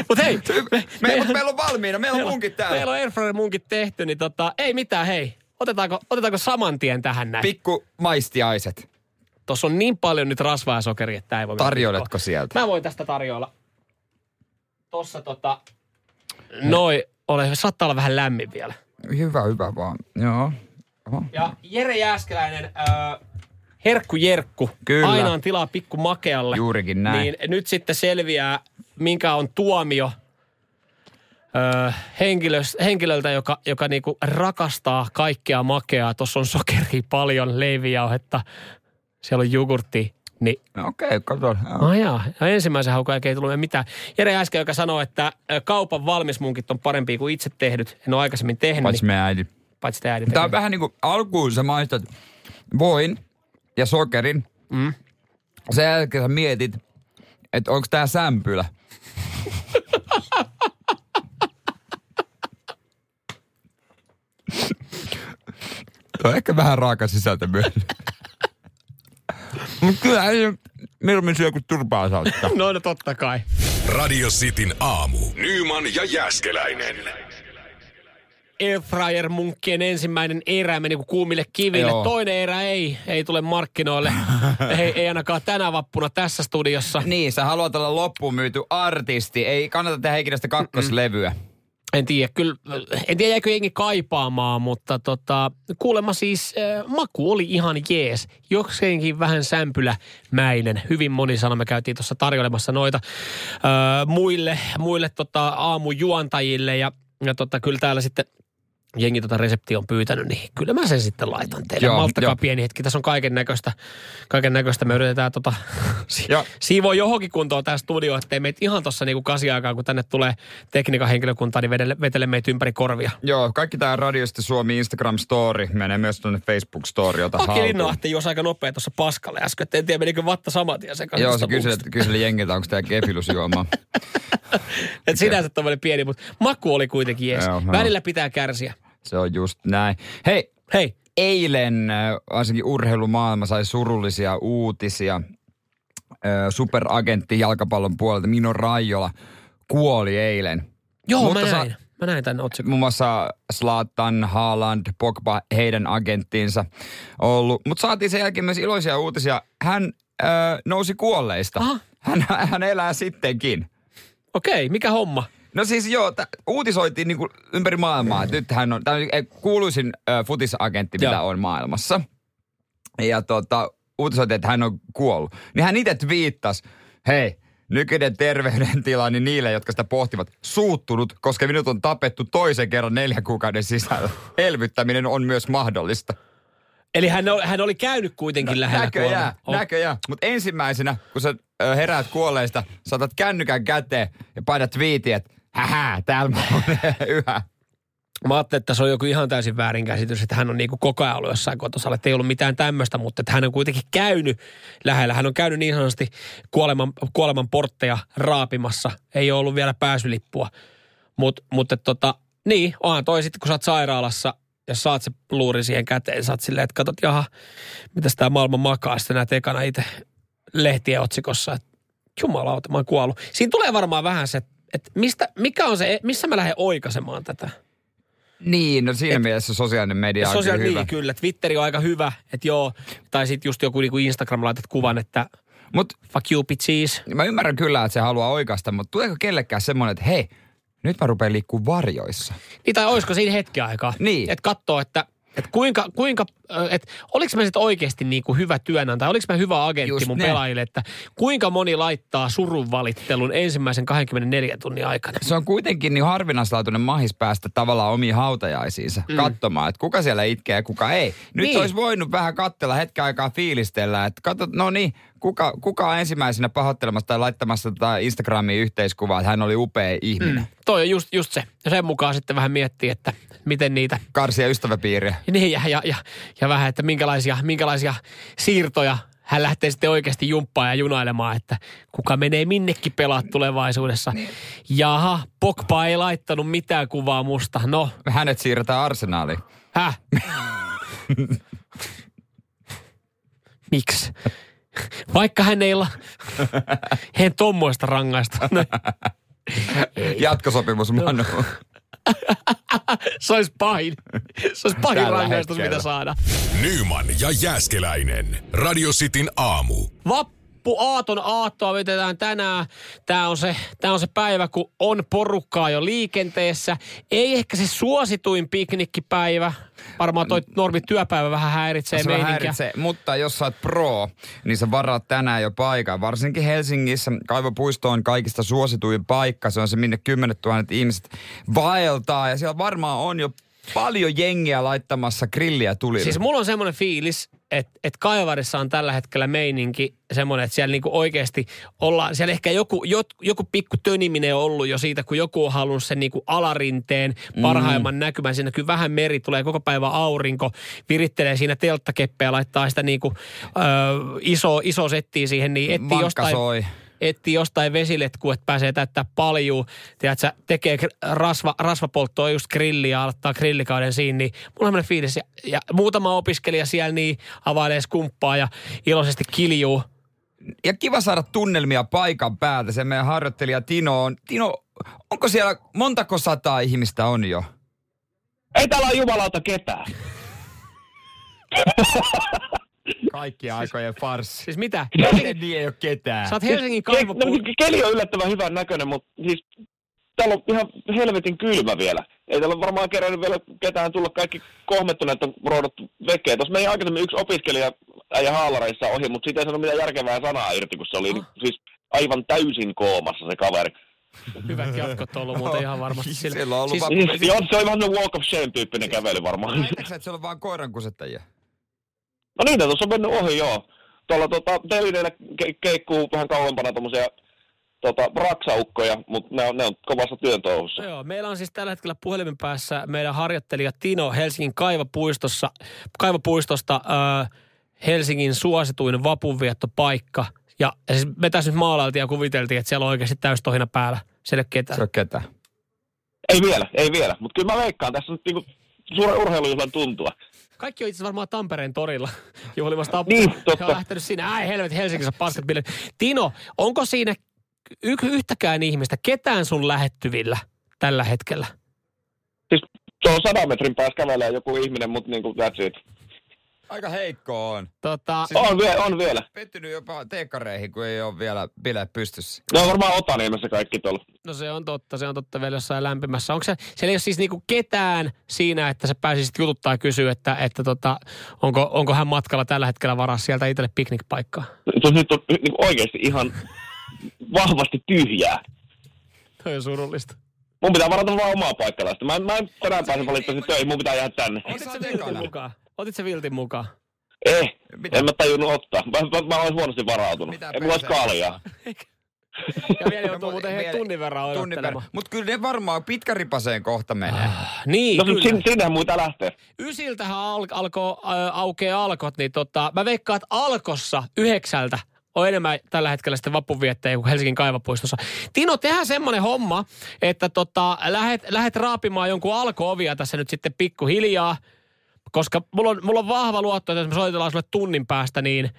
Mut hei. Me, me, me, mut meillä on valmiina, meillä on munkit täällä. Meillä on airfryer munkit tehty, niin tota, ei mitään hei. Otetaanko, otetaanko saman tien tähän näin? Pikku maistiaiset. Tuossa on niin paljon nyt rasvaa ja sokeria, että tää ei voi... Tarjoiletko sieltä? Mä voin tästä tarjoilla. Tossa tota... Noi, ole, saattaa olla vähän lämmin vielä. Hyvä, hyvä vaan, joo. Oho. Ja Jere Jääskeläinen, äh, herkku jerkku, kyllä. Aina on tilaa pikku makealle. Juurikin näin. Niin nyt sitten selviää, minkä on tuomio äh, henkilös, henkilöltä, joka, joka niinku rakastaa kaikkea makeaa. Tuossa on sokeria paljon, leivijauhetta, siellä on jogurttia. Niin. No okei, okay, katsotaan. No jaa, ja ensimmäisen haukun jälkeen ei tullut mitään. Jere äsken, joka sanoi, että kaupan valmismunkit on parempia kuin itse tehdyt. En ole aikaisemmin tehnyt. Paitsi me äidin. Paitsi te äidin. Tämä on vähän niin kuin alkuun sä maistat voin ja sokerin. Mm. Sen jälkeen sä mietit, että onko tää sämpylä. Tuo on ehkä vähän raaka sisältö myös. Mutta kyllä ei mieluummin syö kuin turpaa saattaa. No, no totta kai. Radio Cityn aamu. Nyyman ja Jääskeläinen. Airfryer-munkkien ensimmäinen erä meni kuin kuumille kiville. Joo. Toinen erä ei, ei tule markkinoille. ei, ei ainakaan tänä vappuna tässä studiossa. Niin, sä haluat olla loppuun myyty artisti. Ei kannata tehdä ikinä sitä kakkoslevyä. En tiedä, kyllä, en tiedä jäikö jengi kaipaamaan, mutta tota, kuulemma siis äh, maku oli ihan jees. Jokseenkin vähän sämpylämäinen. Hyvin moni sana, me käytiin tuossa tarjoilemassa noita äh, muille, muille tota, aamujuontajille ja, ja tota, kyllä täällä sitten jengi tota reseptiä on pyytänyt, niin kyllä mä sen sitten laitan teille. Joo, malttakaa jo. Pieni hetki, tässä on kaiken näköistä. Kaiken näköistä me yritetään tota, si- siivoa johonkin kuntoon tää studio, ettei meitä ihan tossa niinku kasi aikaa, kun tänne tulee tekniikan henkilökuntaa, niin vedelle, vetelle meitä ympäri korvia. Joo, kaikki tää Radiosta Suomi Instagram-story menee myös tuonne Facebook-story, jota haltuun. Aki Linna Ahti juosi aika nopea tuossa paskalle äsken, en tiedä menikö vatta saman tien sen kanssa. Joo, se kyseli, kyseli jengiltä, onko tää kefilysjuoma. Et sinänsä tommoinen pieni, mutta maku oli kuitenkin jees. Joo, välillä pitää kärsiä. Se on just näin. Hei, hei. Eilen varsinkin urheilumaailma sai surullisia uutisia. Superagentti jalkapallon puolelta Mino Raiola kuoli eilen. Joo, mutta mä näin. Sa- mä näin tämän otsikon. Muun muassa Zlatan, Haaland, Pogba, heidän agenttiinsa ollut. Mutta saatiin sen jälkeen myös iloisia uutisia. Hän äh, nousi kuolleista. Hän, hän elää sittenkin. Okei, mikä homma? No siis joo, t- uutisoitiin niinku ympäri maailmaa. Mm. Nyt hän on, tämä kuuluisin äh, futisagentti, mitä on maailmassa. Ja tota, uutisoitiin, että hän on kuollut. Niin hän itse twiittasi, hei, nykyinen terveydentila, niin niille, jotka sitä pohtivat, suuttunut, koska minut on tapettu toisen kerran neljän kuukauden sisällä. Elvyttäminen on myös mahdollista. Eli hän, on, hän oli käynyt kuitenkin no, lähellä kuolemaa. Näköjään, oh. näköjään. Mutta ensimmäisenä, kun sä heräät kuolleista, saatat kännykän käteen ja painat twiitin, että hähää, täällä mä oon yhä. Mä ajattelin, että se on joku ihan täysin väärinkäsitys, että hän on niinku koko ajan ollut jossain kotosalla, että ei ollut mitään tämmöistä, mutta että hän on kuitenkin käynyt lähellä. Hän on käynyt niin sanotusti kuoleman, kuoleman portteja raapimassa. Ei ole ollut vielä pääsylippua. Mut, mutta tota, niin, onhan toi sitten, kun sä oot sairaalassa, jos saat se luuri siihen käteen, sä oot silleen, että katsot, jaha, mitäs tää maailma makaa, sitten näet ekana itse lehtien otsikossa, että jumalauta, mä oon kuollut. Siinä tulee varmaan vähän se, että mistä, mikä on se, missä mä lähden oikaisemaan tätä? Niin, no siinä et, mielessä sosiaalinen media on sosiaali- kyllä hyvä. Niin, kyllä. Twitteri on aika hyvä, että joo, tai sitten just joku niin Instagram laitat kuvan, että mut, fuck you bitches. Mä ymmärrän kyllä, että se haluaa oikaista, mutta tuleeko kellekään semmoinen, että hei, nyt mä rupean liikkuu varjoissa. Niin, tai olisiko siinä hetki aikaa. Niin. Että katsoo, että et kuinka, kuinka että oliko mä sitten oikeasti niinku hyvä työnantaja, oliko mä hyvä agentti just mun ne. Pelaajille, että kuinka moni laittaa surunvalittelun ensimmäisen kaksikymmentäneljä tunnin aikana. Se on kuitenkin niin harvinaislaatuinen mahis päästä tavallaan omiin hautajaisiinsa mm. katsomaan, että kuka siellä itkee ja kuka ei. Nyt niin. Olisi voinut vähän katsella hetken aikaa fiilistellä, että katsot, no niin, kuka, kuka on ensimmäisenä pahoittelemassa tai laittamassa tota Instagramiin yhteiskuvaa, että hän oli upea ihminen. Mm. Toi on just, just se. Ja sen mukaan sitten vähän miettii, että miten niitä... Karsia ystäväpiiriä. Niin, ja... ja, ja. Ja vähän, että minkälaisia, minkälaisia siirtoja hän lähtee sitten oikeasti jumppaan ja junailemaan, että kuka menee minnekin pelaa tulevaisuudessa. Jaha, Pogba ei laittanut mitään kuvaa musta, no. Hänet siirretään Arsenaaliin. Häh? Miksi? Vaikka hän ei la... Hän tommoista rangaista. Jatkosopimus, Manu. Se olisi pahin. Se olisi pahin rangaistus, mitä saada. Nyyman ja Jääskeläinen. Radio Cityn aamu. Vappu aaton aattoa vetetään tänään. Tämä on se, tämä on se päivä, kun on porukkaa jo liikenteessä. Ei ehkä se suosituin piknikkipäivä. Varmaan toi normi työpäivä vähän häiritsee meininkiä. Se vähän häiritsee, mutta jos sä oot pro, niin sä varaat tänään jo paikan. Varsinkin Helsingissä Kaivopuisto on kaikista suosituin paikka. Se on se, minne kymmenet tuhannet ihmiset vaeltaa. Ja siellä varmaan on jo paljon jengiä laittamassa grilliä tulille. Siis mulla on semmoinen fiilis, että et Kaivarissa on tällä hetkellä meininki semmoinen, että siellä niinku oikeasti ollaan, siellä ehkä joku, jot, joku pikku töniminen on ollut jo siitä, kun joku on halunnut sen niinku alarinteen parhaimman mm. näkymän. Siinä näkyy vähän meri, tulee koko päivä aurinko, virittelee siinä telttakeppeä, laittaa sitä niinku ö, iso, iso settiä siihen, niin etsii jostain... Soi. Etti jostain vesiletkua, että pääsee täyttää paljuu. Tiedätkö, tekee rasva, rasvapolttoa just grilliä ja aloittaa grillikauden siinä. Niin mulla on sellainen fiilis. Ja, ja muutama opiskelija siellä niin availee skumppaa ja iloisesti kiljuu. Ja kiva saada tunnelmia paikan päältä. Se meidän harjoittelija Tino on. Tino, onko siellä montako sataa ihmistä on jo? Ei täällä ole jumalauta ketään. Kaikki aikojen farssi. Siis mitä? Miten niin ei ole ketään? Sä oot Helsingin Kaivopuisto. No, keli on yllättävän hyvän näköinen, mutta siis täällä on ihan helvetin kylmä vielä. Ei täällä varmaan kerännyt vielä ketään tulla kaikki kohmettuneet on roudattu vekeä. Tuossa meni aikaisemmin yksi opiskelija äijä haalareissa ohi, mutta siitä ei sanonut mitään järkevää sanaa irti, kun se oli oh. siis aivan täysin koomassa se kaveri. Hyvät jatkot on ollut muuten ihan varmasti sillä. Siellä on ollut siis, vaan... Joo, se oli vähän se walk of shame -tyyppinen kävely varmaan. Näetkö, että se oli vaan koirankusettajia? No niitä tuossa on mennyt ohi, joo. Tuolla tota, telineillä ke- keikkuu vähän kauempana tommosia tota, raksaukkoja, mutta ne on, ne on kovassa työntouhussa. No joo, meillä on siis tällä hetkellä puhelimen päässä meidän harjoittelija Tino Helsingin Kaivopuistossa, Kaivopuistosta äh, Helsingin suosituin vapunviettopaikka. Ja, ja siis me tässä nyt maalailtiin ja kuviteltiin, että siellä on oikeasti täystohina päällä. Siellä ei ole ketään. Se on ketään. Ei vielä, ei vielä. Mutta kyllä mä veikkaan. Tässä on niinku suuren urheilujuhlan tuntua. Kaikki on itse asiassa varmaan Tampereen torilla juhlimassa Tappara. Niin, totta. Ja on lähtenyt sinne. Ai helvet, Helsingissä on paskat bileet. Tino, onko siinä y- yhtäkään ihmistä, ketään sun lähettyvillä tällä hetkellä? Siis se on sadan metrin päässä kävelee joku ihminen, mutta niin kuin that's it. Aika heikko on. Tota, siis on, vie, on vielä. Pettynyt jopa teekkareihin, kun ei ole vielä bileet pystyssä. No on varmaan Otaniemessä kaikki tuolla. No se on totta, se on totta vielä jossain lämpimässä. Onko se, siellä ei ole siis niinku ketään siinä, että sä pääsisit jututtaa ja kysyä, että, että tota, onko, onko hän matkalla tällä hetkellä varaa sieltä itselle piknikpaikkaa? No, nyt on niin oikeasti ihan vahvasti tyhjää. Toi on surullista. Mun pitää varata vaan omaa paikkaa. Mä, mä en tänään pääse valittamaan töihin, mun pitää jäädä tänne. Otit sä viltin mukaan? Otit sä viltin mukaan? Eh, mitä? En mä tajunnut ottaa. Mä, mä, mä olis huonosti varautunut. Mitä ei mulla ois kaljaa. Ja vielä joutuu muuten hei tunnin verran odottelemaan. Mut kyllä ne varmaan pitkäripaseen kohta menee. Ah, niin, no, kyllä. Sin, sinnehän muita lähtee. Ysiltähän al, alko, ä, aukeaa alkot, niin tota, mä veikkaan, että Alkossa yhdeksältä on enemmän tällä hetkellä sitten vapunviettejä kuin Helsingin Kaivopuistossa. Tino, tehdään semmoinen homma, että tota, lähet, lähet raapimaan jonkun Alko-ovia tässä nyt sitten pikkuhiljaa, koska mulla on, mulla on vahva luotto, että jos me soitellaan sulle tunnin päästä, niin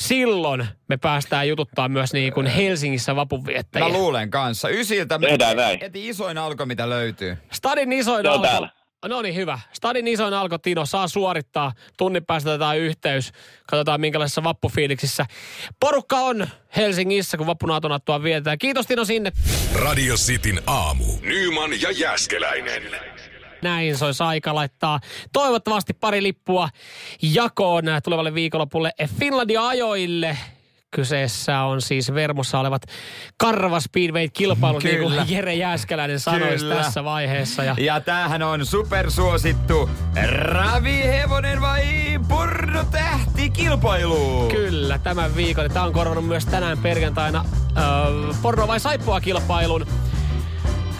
silloin me päästään jututtaa myös niin kuin Helsingissä vapunviettejä. Mä luulen kanssa. Ysiltä eti isoin Alko, mitä löytyy. Stadin isoin Alko. No niin, hyvä. Stadin isoin Alko, Tino, saa suorittaa. Tunnin päästä otetaan yhteys. Katsotaan, minkälaisessa vappufiiliksissä porukka on Helsingissä, kun vappunaatonattua vietetään. Kiitos, Tino, sinne. Radio Cityn aamu. Nyyman ja Jääskeläinen. Näin se olisi aika laittaa toivottavasti pari lippua jakoon tulevalle viikonlopulle Finlandia-ajoille. Kyseessä on siis Vermossa olevat Karva Speedway-kilpailu, niin kuin Jere Jääskeläinen sanoisi tässä vaiheessa. Ja, ja tämähän on supersuosittu ravihevonen vai pornotähti-kilpailu. Kyllä, tämän viikon. Tämä on korvanut myös tänään perjantaina äh, porno vai saippua-kilpailun.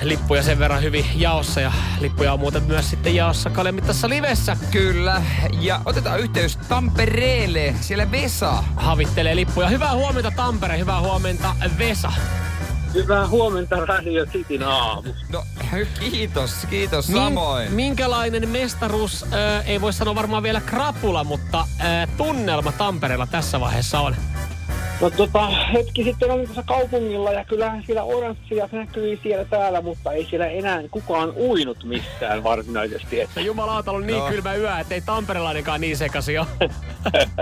Lippuja sen verran hyvin jaossa ja lippuja on muuten myös sitten jaossa Kalemittassa livessä. Kyllä. Ja otetaan yhteys Tampereelle. Siellä Vesa havittelee lippuja. Hyvää huomenta Tampere, hyvää huomenta Vesa. Hyvää huomenta Radio Cityn aamu. No kiitos, kiitos samoin. Min, minkälainen mestaruus, äh, ei voi sanoa varmaan vielä krapula, mutta äh, tunnelma Tampereella tässä vaiheessa on? No tota, hetki sitten olin tuossa kaupungilla ja kyllähän siellä oranssia näkyi siellä täällä, mutta ei siellä enää kukaan uinut mistään varsinaisesti. Että... Jumalauta, on niin no. kylmä yö, ettei tamperelainenkaan niin sekasi ole.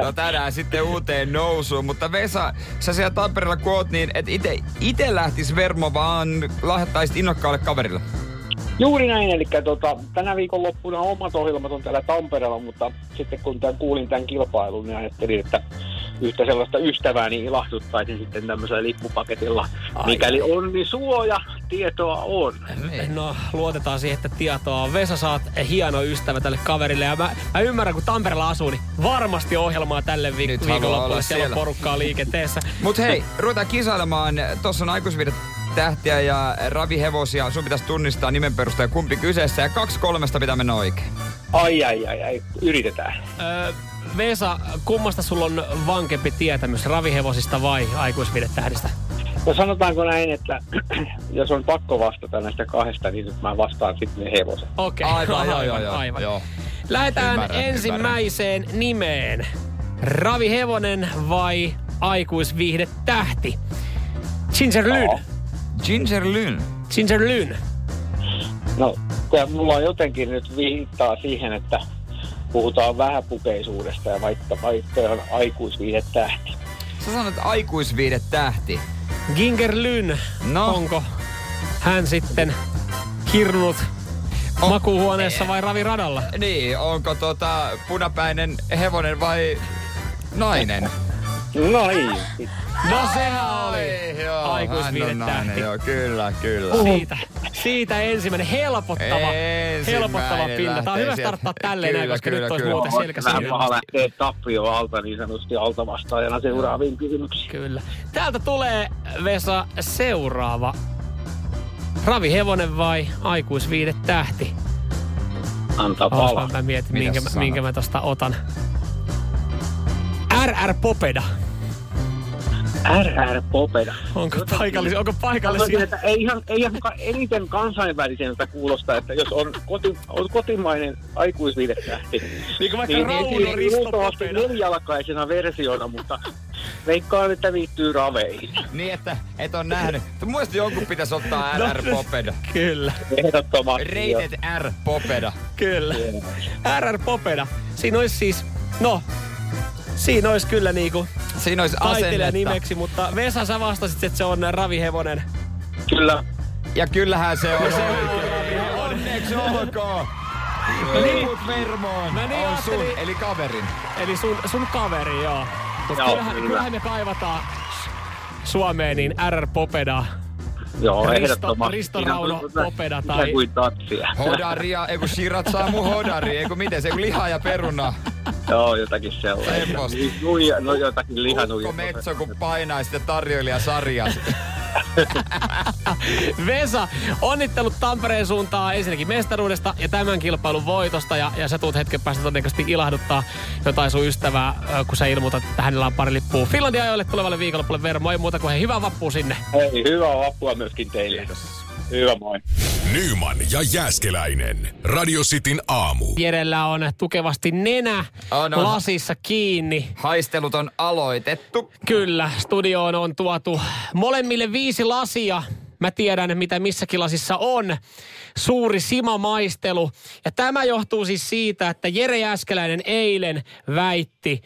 No tänään sitten uuteen nousuun, mutta Vesa, sä siellä Tampereella kun oot, niin et ite, ite lähtis Vermo, vaan lahjattaisit innokkaalle kaverille. Juuri näin, eli tota, tänä viikonloppuna omat ohjelmat on täällä Tampereella, mutta sitten kun tämän, kuulin tämän kilpailun, niin ajattelin, että yhtä sellaista ystävää niin ilahduttaisin sitten tämmöisellä lippupaketilla. Ai. Mikäli on, niin suoja tietoa on. No, luotetaan siihen, että tietoa on. Vesa, saat hieno ystävä tälle kaverille. Ja mä, mä ymmärrän, kun Tampereella asuu, niin varmasti ohjelmaa tälle viik- viikonloppuun. Siellä, siellä on porukkaa liikenteessä. Mut hei, ruvetaan kisailemaan. Tossa on aikuisviidet. Tähtiä ja ravihevosia. Sun pitäisi tunnistaa nimen perusteella kumpi kyseessä. Ja kaksi kolmesta pitää mennä oikein. Ai, ai, ai, ai. Yritetään. Öö, Vesa, kummasta sulla on vankempi tietämys? Ravihevosista vai aikuisviidetähdistä? No sanotaanko näin, että jos on pakko vastata näistä kahdesta, niin nyt mä vastaan sitten ne hevoset. Okei. Okay. Aivan, aivan, aivan, aivan, aivan. Joo. Lähdetään ymmärrän, ensimmäiseen ymmärrän. nimeen. Ravihevonen vai aikuisviihdetähti? Ginger Lynn. Oh. Ginger Lynn. Ginger Lynn. No, tämä mulla on jotenkin nyt viittaa siihen, että puhutaan vähäpukeisuudesta ja vaikka vaihtoehto on aikuisviihdetähti. Sä sanot aikuisviihdetähti. Ginger Lynn, no. Onko hän sitten kirnunut on, makuuhuoneessa vai raviradalla? Niin, onko tota punapäinen hevonen vai nainen? Noin. No sehän oli. Joo, aikuisviidetähti. Joo, kyllä, kyllä. Uhu. Siitä, siitä ensimmäinen helpottava, ensimmäinen helpottava pinta. Tää on hyvä starttaa tälleen näin, koska kyllä, nyt olisi muuten selkäsi. Vähän paha lähtee tappioalta niin sanotusti alta vastaajana seuraaviin kysymyksiin. Kyllä. Täältä tulee, Vesa, seuraava. Ravihevonen vai aikuisviidetähti? Antaa palaa. Mä mietin, minkä, minkä mä tosta otan. R R Popeda. R R Popeda. Onko paikallisia? Onko paikallisia? Sanoisin, ei ihan, ei ihan eniten kansainväliseltä kuulostaa, että jos on, koti, on kotimainen aikuisviidetähti. Niin kuin vaikka niin, Rauno Risto Popeda. Nelijalkaisena versiona, mutta veikkaan, että viittyy raveihin. Niin, että et on nähnyt. Mielestäni jonkun pitäisi ottaa R R Popeda. Kyllä. Ehdottomasti. Rated R Popeda. Kyllä. R R Popeda. Siinä olisi siis, no... Siinä olisi kyllä niinku taiteilijan nimeksi, mutta Vesa, sä vastasit, että se on ravihevonen. Kyllä. Ja kyllähän se on. Se on ravihevonen. Onneksi olkoon. Liput Vermoon niin on sun, eli kaverin. Eli sun, sun kaveri, joo. Mutta kyllähän, kyllähän me kaivataan Suomeen niin R R Popedaa. Joo, ehdottomasti. Risto Rauno Popeda tai... Mitä kuin tatsia. Hodaria, eiku shiratsaa mun hodari, eiku miten, se eiku lihaa ja peruna. Joo, jotakin sellainen. Nuja, no jotakin lihanuja. Ukko Metso, kun painaa sitä tarjoilija sarjasta. Vesa, onnittelut Tampereen suuntaan ensinnäkin mestaruudesta ja tämän kilpailun voitosta. Ja, ja sä tuut hetken päästä todennäköisesti ilahduttaa jotain sun ystävää, kun sä ilmoitat, että hänellä on pari lippua Finlandia ajoille tulevalle viikonloppulle. Vermo, ei muuta kuin hei, hyvää vappua sinne. Hei, hyvää vappua myöskin teille. Hyvä, moi. Nyyman ja Jääskeläinen. Radio Cityn aamu. Jerellä on tukevasti nenä oh, no. lasissa kiinni. Haistelut on aloitettu. Kyllä, studioon on tuotu molemmille viisi lasia. Mä tiedän, mitä missäkin lasissa on. Suuri simamaistelu. Ja tämä johtuu siis siitä, että Jere Jääskeläinen eilen väitti,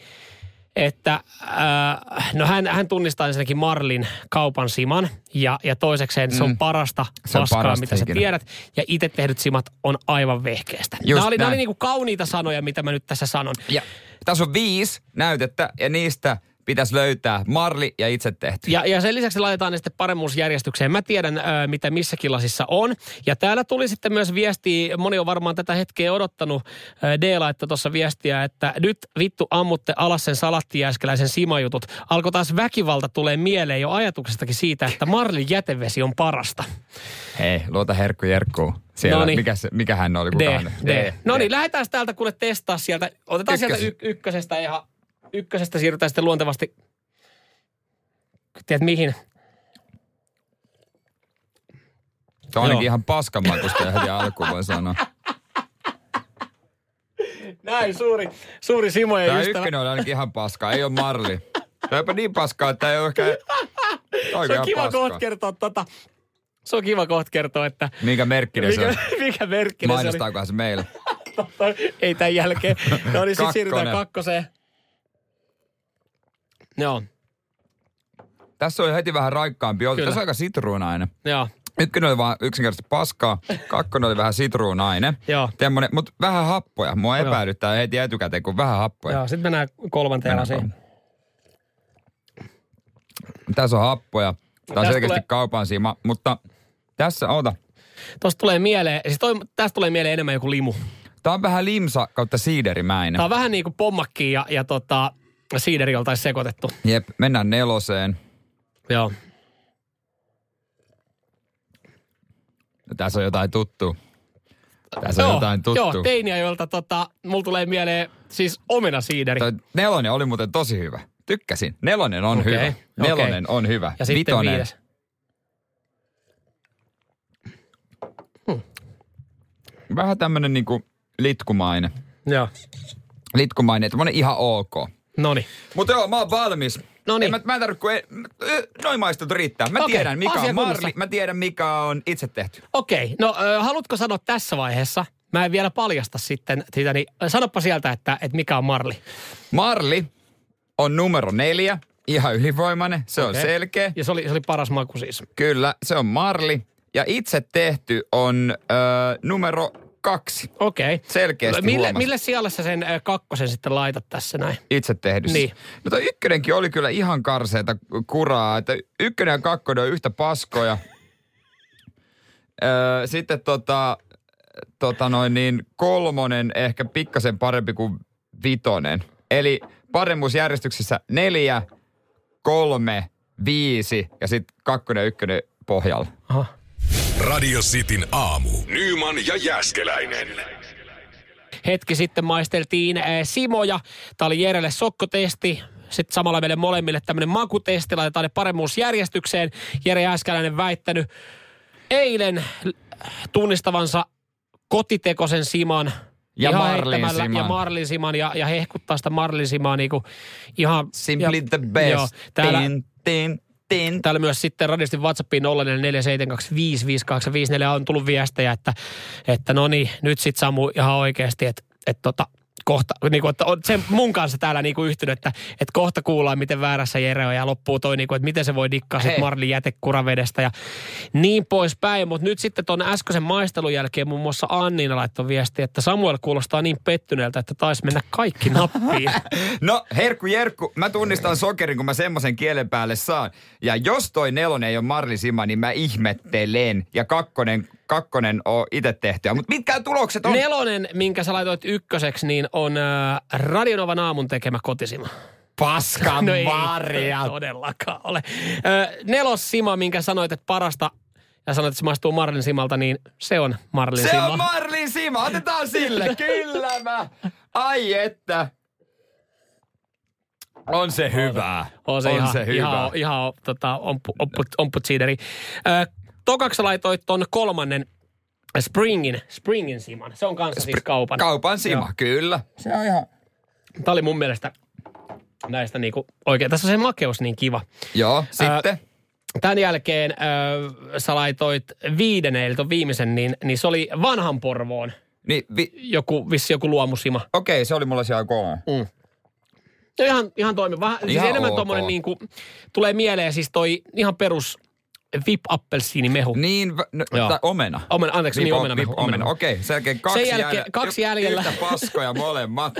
että äh, no hän, hän tunnistaa ensinnäkin Marlin kaupan siman ja, ja toisekseen mm. se on parasta se paskaa, on parasta mitä sä tiedät. Ja itse tehdyt simat on aivan vehkeästä. Just nämä oli, nämä oli niinku kauniita sanoja, mitä mä nyt tässä sanon. Ja, tässä on viisi näytettä ja niistä pitäisi löytää Marli ja itse tehty. Ja, ja sen lisäksi laitetaan ne sitten paremmuusjärjestykseen. Mä tiedän, ää, mitä missäkin lasissa on. Ja täällä tuli sitten myös viestiä, moni on varmaan tätä hetkeä odottanut, ää, D-laitto tuossa viestiä, että nyt vittu ammutte alas sen salattijääskeläisen simajutut. Alkoi taas väkivalta tulee mieleen jo ajatuksestakin siitä, että Marlin jätevesi on parasta. Hei, luota herkku jerkkuun. Siellä, mikä, mikä hän oli? D, D. No niin, lähdetään täältä kuule testaa sieltä. Otetaan Ykkös. sieltä y- ykkösestä ihan... Ykkösestä siirrytään sitten luontevasti, tiedät mihin? Se on ainakin ihan paskamakusta ja heti alkuun voi sanoa. Näin, suuri, suuri Simo ja Tää ystävä. Tämä ykkönen on ainakin ihan paskaa, ei ole Marli. Tämä on jopa niin paskaa, että ei ole ehkä... Se on kiva kohta kertoa tota. Se on kiva kohta kertoa, että... Minkä merkkinen se on? Mikä merkkinen se oli? Mainostaakohan se meille? Ei tämän jälkeen. No niin, sitten siirrytään kakkoseen. Joo. Tässä oli heti vähän raikkaampi. Kyllä. Tässä on aika sitruunainen. Joo. Ykkönen oli vaan yksinkertaisesti paskaa. Kakkonen oli vähän sitruunainen. Joo. Temmonen, mut vähän happoja. Mua epäilyttää heti etukäteen, kun vähän happoja. Joo, sit mennään kolmanteen asiaan. Tässä on happoja. Tää on selkeästi tulee... kaupan siima, mutta tässä, oota. Tuosta tulee mieleen, siis toi, tästä tulee mieleen enemmän joku limu. Tää on vähän limsa kautta siiderimäinen. Tää on vähän niinku pommakki ja, ja tota... Siideri oltaisi sekoitettu. Jep, mennään neloseen. Joo. No, tässä on jotain tuttu. Tässä joo, on jotain tuttu. Joo, teiniä, jolta tota, mulla tulee mieleen siis omenasiideri. Toi nelonen oli muuten tosi hyvä. Tykkäsin. Nelonen on okay, hyvä. Nelonen okay. on hyvä. Ja sitten Vitonen. Viides. Hmm. Vähän tämmönen niinku litkumainen. Joo. Litkumainen, tämmönen ihan ok. Noniin. Mutta joo, mä oon valmis. Noniin. Mä, mä en tarvitse, kun ei, noin maistut riittää. Mä okay. tiedän, mikä Asia on Marli. Kunnossa. Mä tiedän, mikä on itse tehty. Okei. Okay. No, ö, haluatko sanoa tässä vaiheessa? Mä en vielä paljasta sitten sitä, niin sanoppa sieltä, että, että mikä on Marli. Marli on numero neljä. Ihan ylivoimainen. Se okay. on selkeä. Ja se oli, se oli paras maku siis. Kyllä, se on Marli. Ja itse tehty on ö, numero kaksi. Okei. Okay. Selkeästi no, mille, mille sijalle sä sen ö, kakkosen sitten laitat tässä näin? Itse tehdyssä. Niin. No toi ykkönenkin oli kyllä ihan karseeta kuraa. Että ykkönen ja kakkonen on yhtä paskoja. Ö, sitten tota, tota noin niin kolmonen ehkä pikkasen parempi kuin vitonen. Eli paremmuusjärjestyksessä neljä, kolme, viisi ja sitten kakkonen ja ykkönen pohjalla. Aha. Radio Cityn aamu. Nyyman ja Jääskeläinen. Hetki sitten maisteltiin äh, simoja. Tämä oli Jerelle sokkotesti. Sitten samalla meille molemmille tämmöinen makutesti. Laitetaan ne paremmuusjärjestykseen. Jere Jääskeläinen väittänyt eilen tunnistavansa kotitekoisen siman. Ja Marlin siman. Ja Marlin siman. Ja, ja hehkuttaa sitä Marlin simaa niin kuin ihan... Simply ja, the best. Joo, täällä, tin, tin. Täällä myös sitten radistin WhatsAppiin nolla neljä neljä seitsemän kaksi viisi viisi kahdeksan viisi neljä on tullut viestejä, että, että no niin, nyt sit Samu ihan oikeasti, että, että tota, kohta, niin kuin, että on sen mun kanssa täällä niin kuin yhtynyt, että, että kohta kuullaan, miten väärässä Jere on ja loppuu toi, niin kuin, että miten se voi dikkaa sit Marlin jätekuravedestä ja niin poispäin. Mutta nyt sitten tuon äskeisen maistelun jälkeen muun muassa Anniina laittoi viestiä, että Samuel kuulostaa niin pettyneeltä, että taisi mennä kaikki nappiin. No herkku jerkku, mä tunnistan sokerin, kun mä semmoisen kielen päälle saan. Ja jos toi nelonen ei ole Marlin sima, niin mä ihmettelen ja kakkonen... kakkonen on itse tehtyä, mutta mitkä tulokset on? Nelonen, minkä sä laitoit ykköseksi, niin on äh, Radionovan aamun tekemä kotisima. Paska no varja. Ei todellakaan ole. Äh, nelos sima, minkä sanoit, että parasta, ja sanoit, että se maistuu Marlin simalta, niin se on Marlin se sima. Se on Marlin sima, otetaan sille. Kyllä mä. Ai että. On se hyvää. On se, on ihan, se hyvää. Ihan, ihan tota, ompu, ompu, ompu cheateri. Äh, Tokaksi laitoit ton kolmannen Springin, Springin siman. Se on kanssa Spr- siis kaupan. Kaupan sima, joo. Kyllä. Se on ihan... Tää oli mun mielestä näistä niinku oikein. Tässä on se makeus niin kiva. Joo, sitten. Äh, tämän jälkeen äh, sä laitoit viidenen, eli ton viimeisen, niin, niin se oli vanhan Porvoon. Niin, vi... joku, vissi joku luomusima. Okei, se oli mulla siellä kolme. Mm. No ihan, ihan toimi. Vähän, ihan siis enemmän tommonen niinku, tulee mieleen siis toi ihan perus... V I P-appelsiinimehu. Niin, no, tai omena. Omena, anteeksi, Vip, niin omenamehu. Vip, omena, okei. Okay. Sen jälkeen kaksi, Sen jälkeen, jäljellä, kaksi jäljellä. Yhtä paskoja molemmat.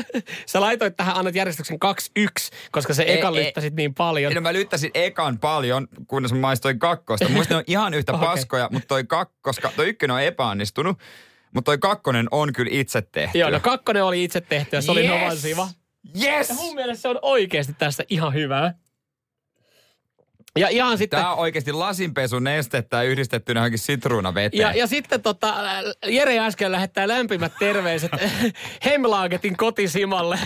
Sä laitoit tähän, annat järjestyksen kaksi yksi, koska se ekan lyttäsit niin paljon. No mä lyttäsin ekan paljon, kunnes mä maistoin kakkosta. Muistin on ihan yhtä okay. paskoja, mutta toi kakkonen, koska toi ykkönen on epäonnistunut, mutta toi kakkonen on kyllä itse tehty. Joo, no kakkonen oli itse tehty ja se yes. oli Novan siva. Yes! Ja mun mielestä se on oikeasti tässä ihan hyvää. Ja ihan sitten... Tämä on oikeasti lasinpesun estettä yhdistettynä johonkin sitruunaveteen. Ja, ja sitten tota, Jere äsken lähettää lämpimät terveiset Hemlaagetin kotisimalle.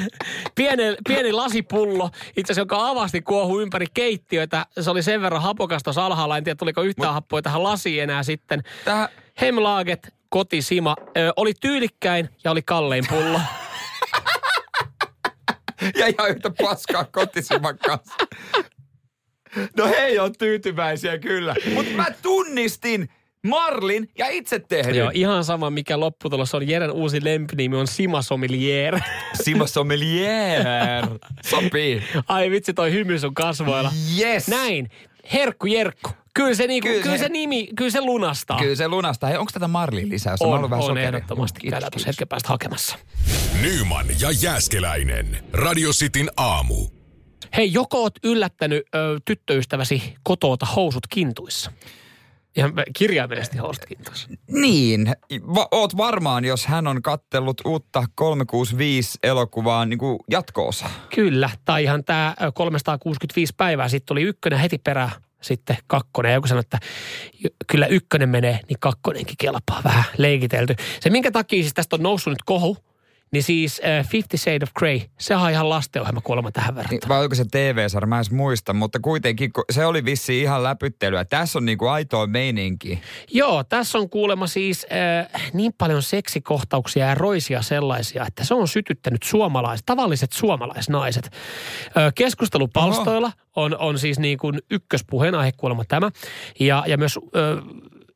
Pieni, pieni lasipullo, itse asiassa joka avasti kuohu ympäri keittiöitä. Se oli sen verran hapokas tuossa alhaalla, en tiedä tuliko yhtään Mut... happoa tähän lasiin enää sitten. Tähän... Hemlaaget, kotisima, ö, oli tyylikkäin ja oli kallein pullo. Ja ihan yhtä paskaa kotisiman kanssa. No hei, on tyytyväisiä kyllä. Mutta mä tunnistin Marlin ja itse tehdyn. Joo, ihan sama mikä lopputulos on. Jeren uusi lempinimi on Sima Sommelier. Sima Sommelier. Sopii. Ai vitsi, toi hymy sun kasvoilla. Yes. Näin. Herkku Jerkku. Kyllä se, niinku, kyllä, kyllä se nimi, kyllä se lunastaa. Kyllä se lunastaa. Hei, onko tätä Marlin lisäys? On, on, on ehdottomasti. Kiitos, käydään tuossa hetken päästä hakemassa. Nyyman ja Jääskeläinen. Radio Cityn aamu. Hei, joko oot yllättänyt ö, tyttöystäväsi kotoota housut kintuissa? Ihan kirjaimellisesti housut kintuissa. Niin. Va- oot varmaan, jos hän on kattellut uutta kolmesataakuusikymmentäviisi-elokuvaa niin kuin jatko-osa. Kyllä. Tai ihan tämä kolmesataakuusikymmentäviisi päivää. Sitten oli ykkönen heti perään, sitten kakkonen. Joku sanoi, että kyllä ykkönen menee, niin kakkonenkin kelpaa. Vähän leikitelty. Se minkä takia siis tästä on noussut nyt kohu, niin siis uh, Fifty Shades of Grey, sehän on ihan lastenohjelma kuulemma tähän verrattuna. Vai oliko se T V-sarja? Mä en edes muista, mutta kuitenkin se oli vissiin ihan läpyttelyä. Tässä on niinku aitoa meininki. Joo, tässä on kuulemma siis uh, niin paljon seksikohtauksia ja roisia sellaisia, että se on sytyttänyt suomalaiset, tavalliset suomalaisnaiset. Uh, keskustelupalstoilla on, on siis niin kuin ykköspuheenaihe kuulemma tämä. Ja, ja myös... Uh,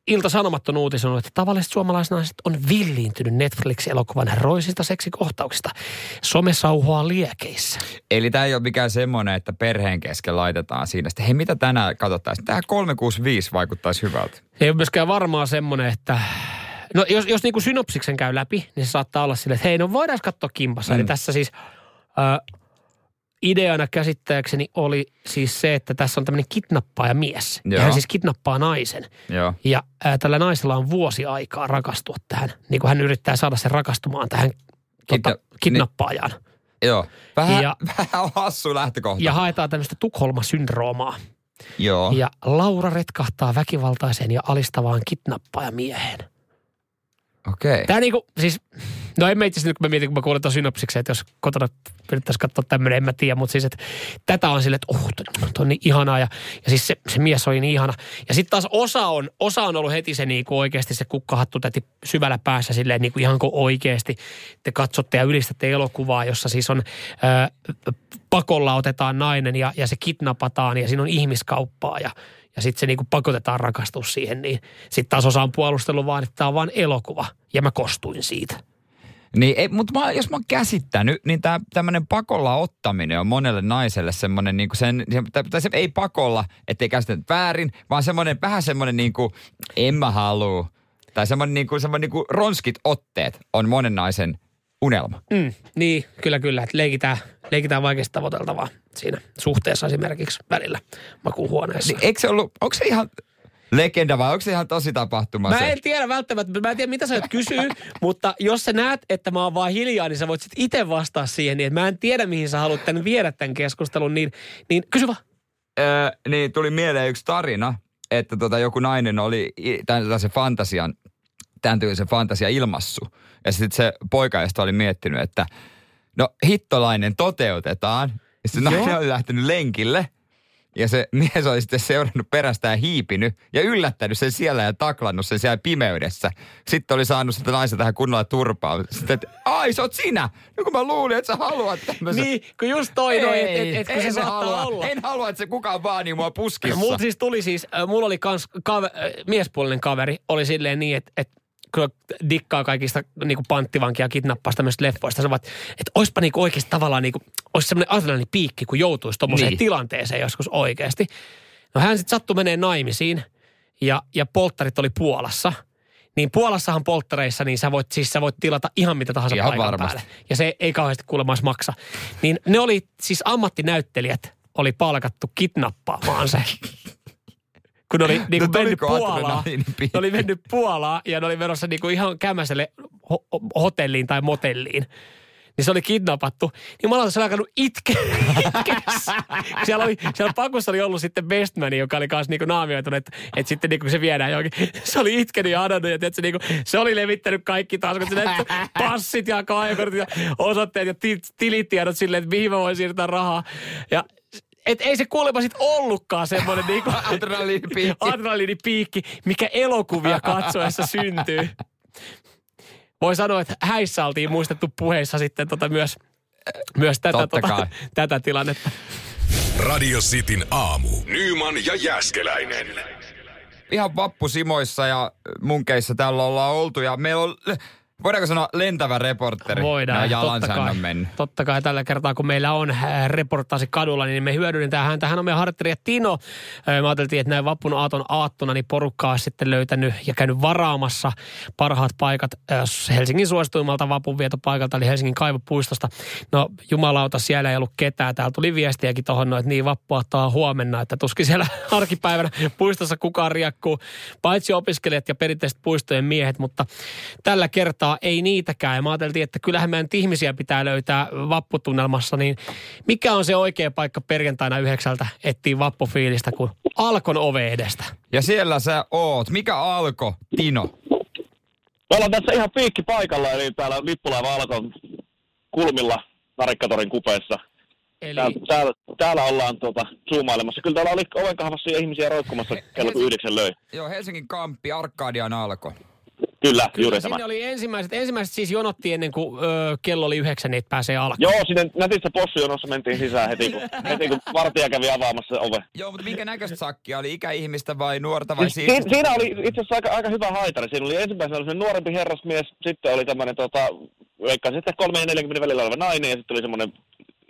Ilta-Sanomat on uutisoinut, että tavalliset suomalaisnaiset on villiintynyt Netflix-elokuvan roisista seksikohtauksista. Some sauhoaa liekeissä. Eli tämä ei ole mikään semmoinen, että perheen kesken laitetaan siinä. Sitten hei, mitä tänään katsottaisiin? Tämä kolme kuusi viisi vaikuttaisi hyvältä. Ei ole myöskään varmaa semmoinen, että... No jos, jos niin kuin synopsiksen käy läpi, niin se saattaa olla silleen, että hei, no voidaan katsoa kimpassa. Mm. Eli tässä siis... Äh, ideana käsittääkseni oli siis se, että tässä on tämmöinen kidnappaaja mies. Joo. Ja hän siis kidnappaa naisen. Joo. Ja ää, tällä naisella on vuosi aikaa rakastua tähän. Niin kuin hän yrittää saada sen rakastumaan tähän Kidna- tota, kidnappaajaan. Ni- Joo. Vähän, ja, vähän hassu lähtökohta. Ja haetaan tämmöistä Tukholma-syndroomaa. Joo. Ja Laura retkahtaa väkivaltaiseen ja alistavaan kidnappaajamieheen. Okei. Okay. Tämä niinku, siis, no en mä itse asiassa nyt kun mä mietin, kun mä kuulin tuon synopsiksen, että jos kotona pidettäisiin katsoa tämmöinen, en mä tiedä, mutta siis, että tätä on silleen, että oh, toi on niin ihanaa ja, ja siis se, se mies oli niin ihana. Ja sitten taas osa on, osa on ollut heti se niinku oikeasti se kukkahattu täti syvällä päässä silleen niinku ihan kuin oikeasti te katsotte ja ylistätte elokuvaa, jossa siis on ää, pakolla otetaan nainen ja, ja se kidnapataan ja siinä on ihmiskauppaa ja Ja sitten se niinku pakotetaan rakastua siihen, niin sitten taas osa on puolustellut vaan, että tämä on vaan elokuva. Ja mä kostuin siitä. Niin, ei, mutta mä, jos mä oon käsittänyt, niin tää tämmönen pakolla ottaminen on monelle naiselle semmoinen niinku sen, tai se ei pakolla, ettei käsitetä väärin, vaan semmoinen, vähän semmoinen niinku, en mä haluu. Tai semmoinen niinku, semmoinen niinku ronskit otteet on monen naisen unelma. Mm, niin, kyllä kyllä, että leikitään, leikitään vaikeasti tavoiteltavaa siinä suhteessa esimerkiksi välillä makuuhuoneessa. Niin, eikö se ollut, onko se ihan legenda vai onko se ihan tosi tapahtuma? Mä en tiedä välttämättä, mä en tiedä mitä sä oot kysyä, mutta jos sä näet, että mä oon vaan hiljaa, niin sä voit sit itse vastaa siihen, niin että mä en tiedä mihin sä haluat tän viedä tämän keskustelun, niin, niin kysy vaan. Öö, niin, tuli mieleen yksi tarina, että tota, joku nainen oli se fantasian, tämän tyylisen fantasia ilmassu. Ja sitten se poika, josta oli miettinyt, että no hittolainen toteutetaan. Ja sitten nainen oli lähtenyt lenkille. Ja se mies oli sitten seurannut perästään hiipinyt ja yllättänyt sen siellä ja taklannut sen siellä pimeydessä. Sitten oli saanut sitä naisen tähän kunnolla turpaan. Sitten, että ai, sä oot sinä! No kun mä luulin, että sä haluat tämmöisen. Niin, kun just toi ei, noin, että et, et, kun se saattaa halua. Olla. En halua, että se kukaan vaanii mua puskissa. Mulla siis tuli siis, mulla oli kans kaver, miespuolinen kaveri, oli silleen niin, että et, kyllä dikkaa kaikista niinku panttivankia kidnappaa tämmöisistä leffoista. Sanoit, että oispa niinku oikeasti tavallaan niinku, ois semmoinen adrenalipiikki, kun joutuisi tommoseen niin tilanteeseen joskus oikeasti. No hän sitten sattui menee naimisiin ja, ja polttarit oli Puolassa. Niin Puolassahan polttareissa, niin sä voit, siis sä voit tilata ihan mitä tahansa ihan paikan varmasti päälle. Ja se ei kauheasti kuulemma maksa. Niin ne oli, siis ammattinäyttelijät oli palkattu kidnappaamaan se. Kun ne oli niinku mennyt Puolaa, ne oli mennyt Puolaa ja ne oli menossa niinku ihan kämäiselle ho- hotelliin tai motelliin. Niin se oli kidnappattu. Niin mä aloitan, se oli alkanut itke, itkeessä. Siellä, oli, siellä pakussa oli ollut sitten bestmani, joka oli kanssa niinku naamioitunut, että et sitten niinku se viedään johonkin. Se oli itkenyt ja anannut ja se, niinku, se oli levittänyt kaikki taas, kun se passit ja kaajakortit ja osoitteet ja t- tilitiedot silleen, että mihin mä voin siirtää rahaa. Ja... Että ei se kuulemma sit ollutkaan semmoinen niinku adrenaliinipiikki. adrenaliinipiikki, mikä elokuvia katsoessa syntyy. Voi sanoa, että häissä oltiin muistettu puheissa sitten tota myös, myös tätä, tota, tätä tilannetta. Radio Cityn aamu. Nyyman ja Jääskeläinen. Ihan vappusimoissa ja munkeissa täällä ollaan oltu ja meillä on... Voidaanko sanoa lentävä reporteri? Voidaan, totta kai. Totta kai tällä kertaa, kun meillä on reportaasi kadulla, niin me hyödynnetään häntä. Hän on meidän harjoittelija Tino. Me ajateltiin, että näin vappun aaton aattona niin porukkaa sitten löytänyt ja käynyt varaamassa parhaat paikat Helsingin suosituimmalta vapunvietopaikalta, eli Helsingin Kaivopuistosta. No jumalauta, siellä ei ollut ketään. Täällä tuli viestiäkin tuohon, että niin vappuaattaa huomenna, että tuskin siellä arkipäivänä puistossa kukaan riakkuu. Paitsi opiskelijat ja perinteiset puistojen miehet, mutta tällä kertaa ei niitäkään. Ja mä ajateltiin, että kyllähän meidän ihmisiä pitää löytää vapputunnelmassa, niin mikä on se oikea paikka perjantaina yhdeksältä etsiä vappufiilistä kuin Alkon ove edestä? Ja siellä sä oot. Mikä Alko, Tino? Me ollaan tässä ihan piikki paikalla, eli täällä lippulaiva Alkon kulmilla Narikkatorin kupeessa. Eli... Täällä, täällä, täällä ollaan tuota, zoomailemassa. Kyllä täällä oli ovenkahvassa ja ihmisiä roikkumassa kello Hel- yhdeksän löi. Joo, Helsingin kamppi, Arkadian alko. Kyllä, kyllä juuri tämä. Oli ensimmäiset, ensimmäiset siis jonotti ennen kuin öö, kello oli yhdeksän, niin pääsee alkaa. Joo, sinne nätissä possujonossa mentiin sisään heti, kun, heti, kun vartija kävi avaamassa oven. Joo, mutta minkä näköistä sakkia? Oli ikäihmistä vai nuorta vai siis? Si- siinä oli itse asiassa aika, aika hyvä haitari. Siinä oli ensimmäisenä oli se nuorempi herrasmies, sitten oli tämmöinen tota, veikkaan sitten kolmekymmentä ja neljäkymmentä välillä oleva nainen ja sitten oli semmoinen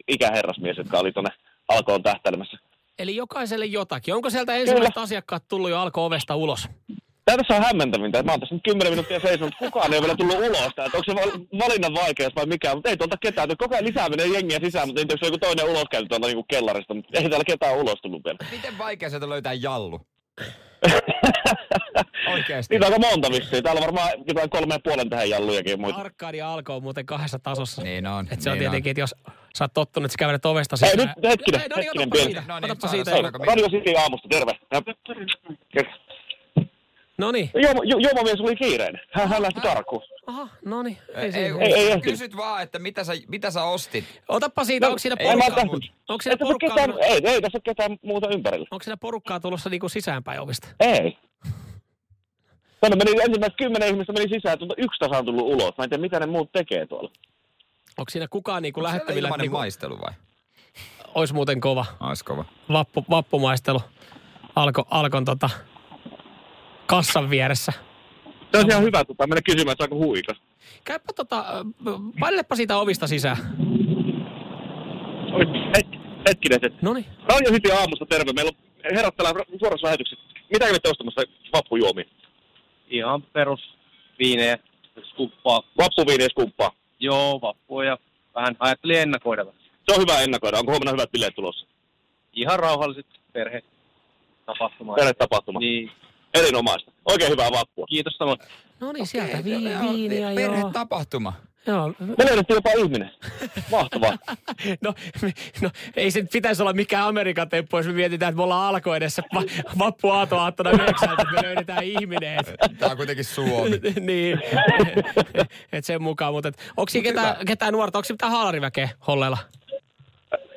ikäherrasmies, joka oli tuonne alkoon tähtäilemässä. Eli jokaiselle jotakin. Onko sieltä ensimmäiset kyllä asiakkaat tullut jo alko-ovesta ulos? Tää tässä on hämmentävintä. Mä oon tässä nyt kymmenen minuuttia seisonut, kukaan ei ole vielä tullut ulos. Tää, onko se valinnan vaikeus vai mikä? Mutta ei tuolta ketään. Koko ajan lisää menee jengiä sisään, mutta ei joku toinen ulos käynyt tuolta niin kuin kellarista. Mutta ei täällä ketään ulos tullut vielä. Miten vaikea sieltä löytää jallu? Oikeesti. Niitä on aika monta vissiin. Täällä on varmaan jotain kolme ja puolen tähän jallujakin ja muita. Arkadian alko on muuten kahdessa tasossa. Niin on. Et se on niin tietenkin, että jos sä oot tottunut, että sä kävelet ovesta sisään. Ei nyt hetkinen, no, hetkinen pieni. No niin, otapa siitä. RadioCity aamusta, terve. No niin. Juomamies oli kiireinen. Hän, hän lähti karkuun. Aha, no niin. Ei, ei, ei, ei, ei kysyt vaan, että mitä sä, mitä sä ostit. Otappa siitä, no, onko siinä porukkaa? Onko siinä porukkaa? Ketään, ei, ei tässä ole ketään muuta ympärillä. Onko siinä porukkaa tulossa niinku sisäänpäin ovista? Ei. Tänne meni ensimmäiset kymmenen ihmistä meni sisään, että yksi tasa on tullut ulos. Mä en tiedä, mitä ne muut tekee tuolla. Onko siinä kukaan niinku lähettävillä? Onko niinku maistelu vai? Ois muuten kova. Ois kova. Vappu, vappumaistelu. Alko, alkon tota... kassan vieressä. Se on ihan hyvä tupa. Mennä kysymään, että saako huikas. Käypä tota, painelepa siitä ovista sisään. Het, hetkinen. Het. Noniin. Radio City aamusta, terve. Meillä on herättää suorassa lähetyksessä. Mitä kävitte ostamassa vappujuomia? Ihan perus viinejä, skumppaa. Vappuviinejä, skumppaa? Joo, vappua ja vähän ajattelin ennakoida. Se on hyvä ennakoida. Onko huomenna hyvät bileet tulossa? Ihan rauhalliset perhetapahtumat. Perhetapahtumat. Niin. Erinomaista. Oikein hyvää vappua. Kiitos samoin. No niin, sieltä viiniä. Perhetapahtuma. Joo. Me löydettiin jopa ihminen. Mahtavaa. no, me, no ei se pitäisi olla mikään Amerikan temppu, jos me mietitään, että me ollaan alko edessä va, vappuaatoaattona yhdeksän, että me löydetään ihminen. Tämä on kuitenkin Suomi. niin. Että sen mukaan. Mutta onko siinä ketään, ketään nuorta? Onko siinä mitään haalariväkeä hollella?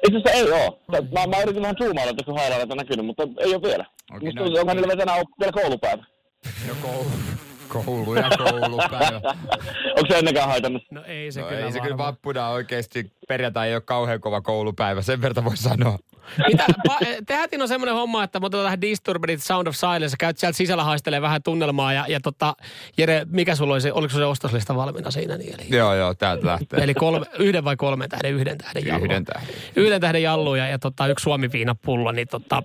Itse asiassa ei oo. Mä, mä yritin vähän zoomailla, että kun hailaileita näkynyt, mutta ei oo vielä. Okay, no, onko niillä vielä tänään vielä koulupäivä? No koulu. Koulu ja koulupäivä. Onko se ennenkään haitannut? No ei se no, kyllä ei se kyllä vappuna oikeesti perjantai ei oo kauhean kova koulupäivä. Sen verran voi sanoa. Mitä? Tehän Tino semmonen homma, että mutta tähän Disturbedit Sound of Silence. Käyt sieltä sisällä haistelee vähän tunnelmaa ja, ja tota, Jere, mikä sulla oli se, oliko se ostoslista valmiina siinä? Niin, eli, joo, joo, täältä lähtee. Eli kolme, yhden vai kolmen tähden, yhden tähden jalluun. Yhden tähden. Yhden tähden jalluun ja, ja tota, yksi suomiviinapullo, niin tota,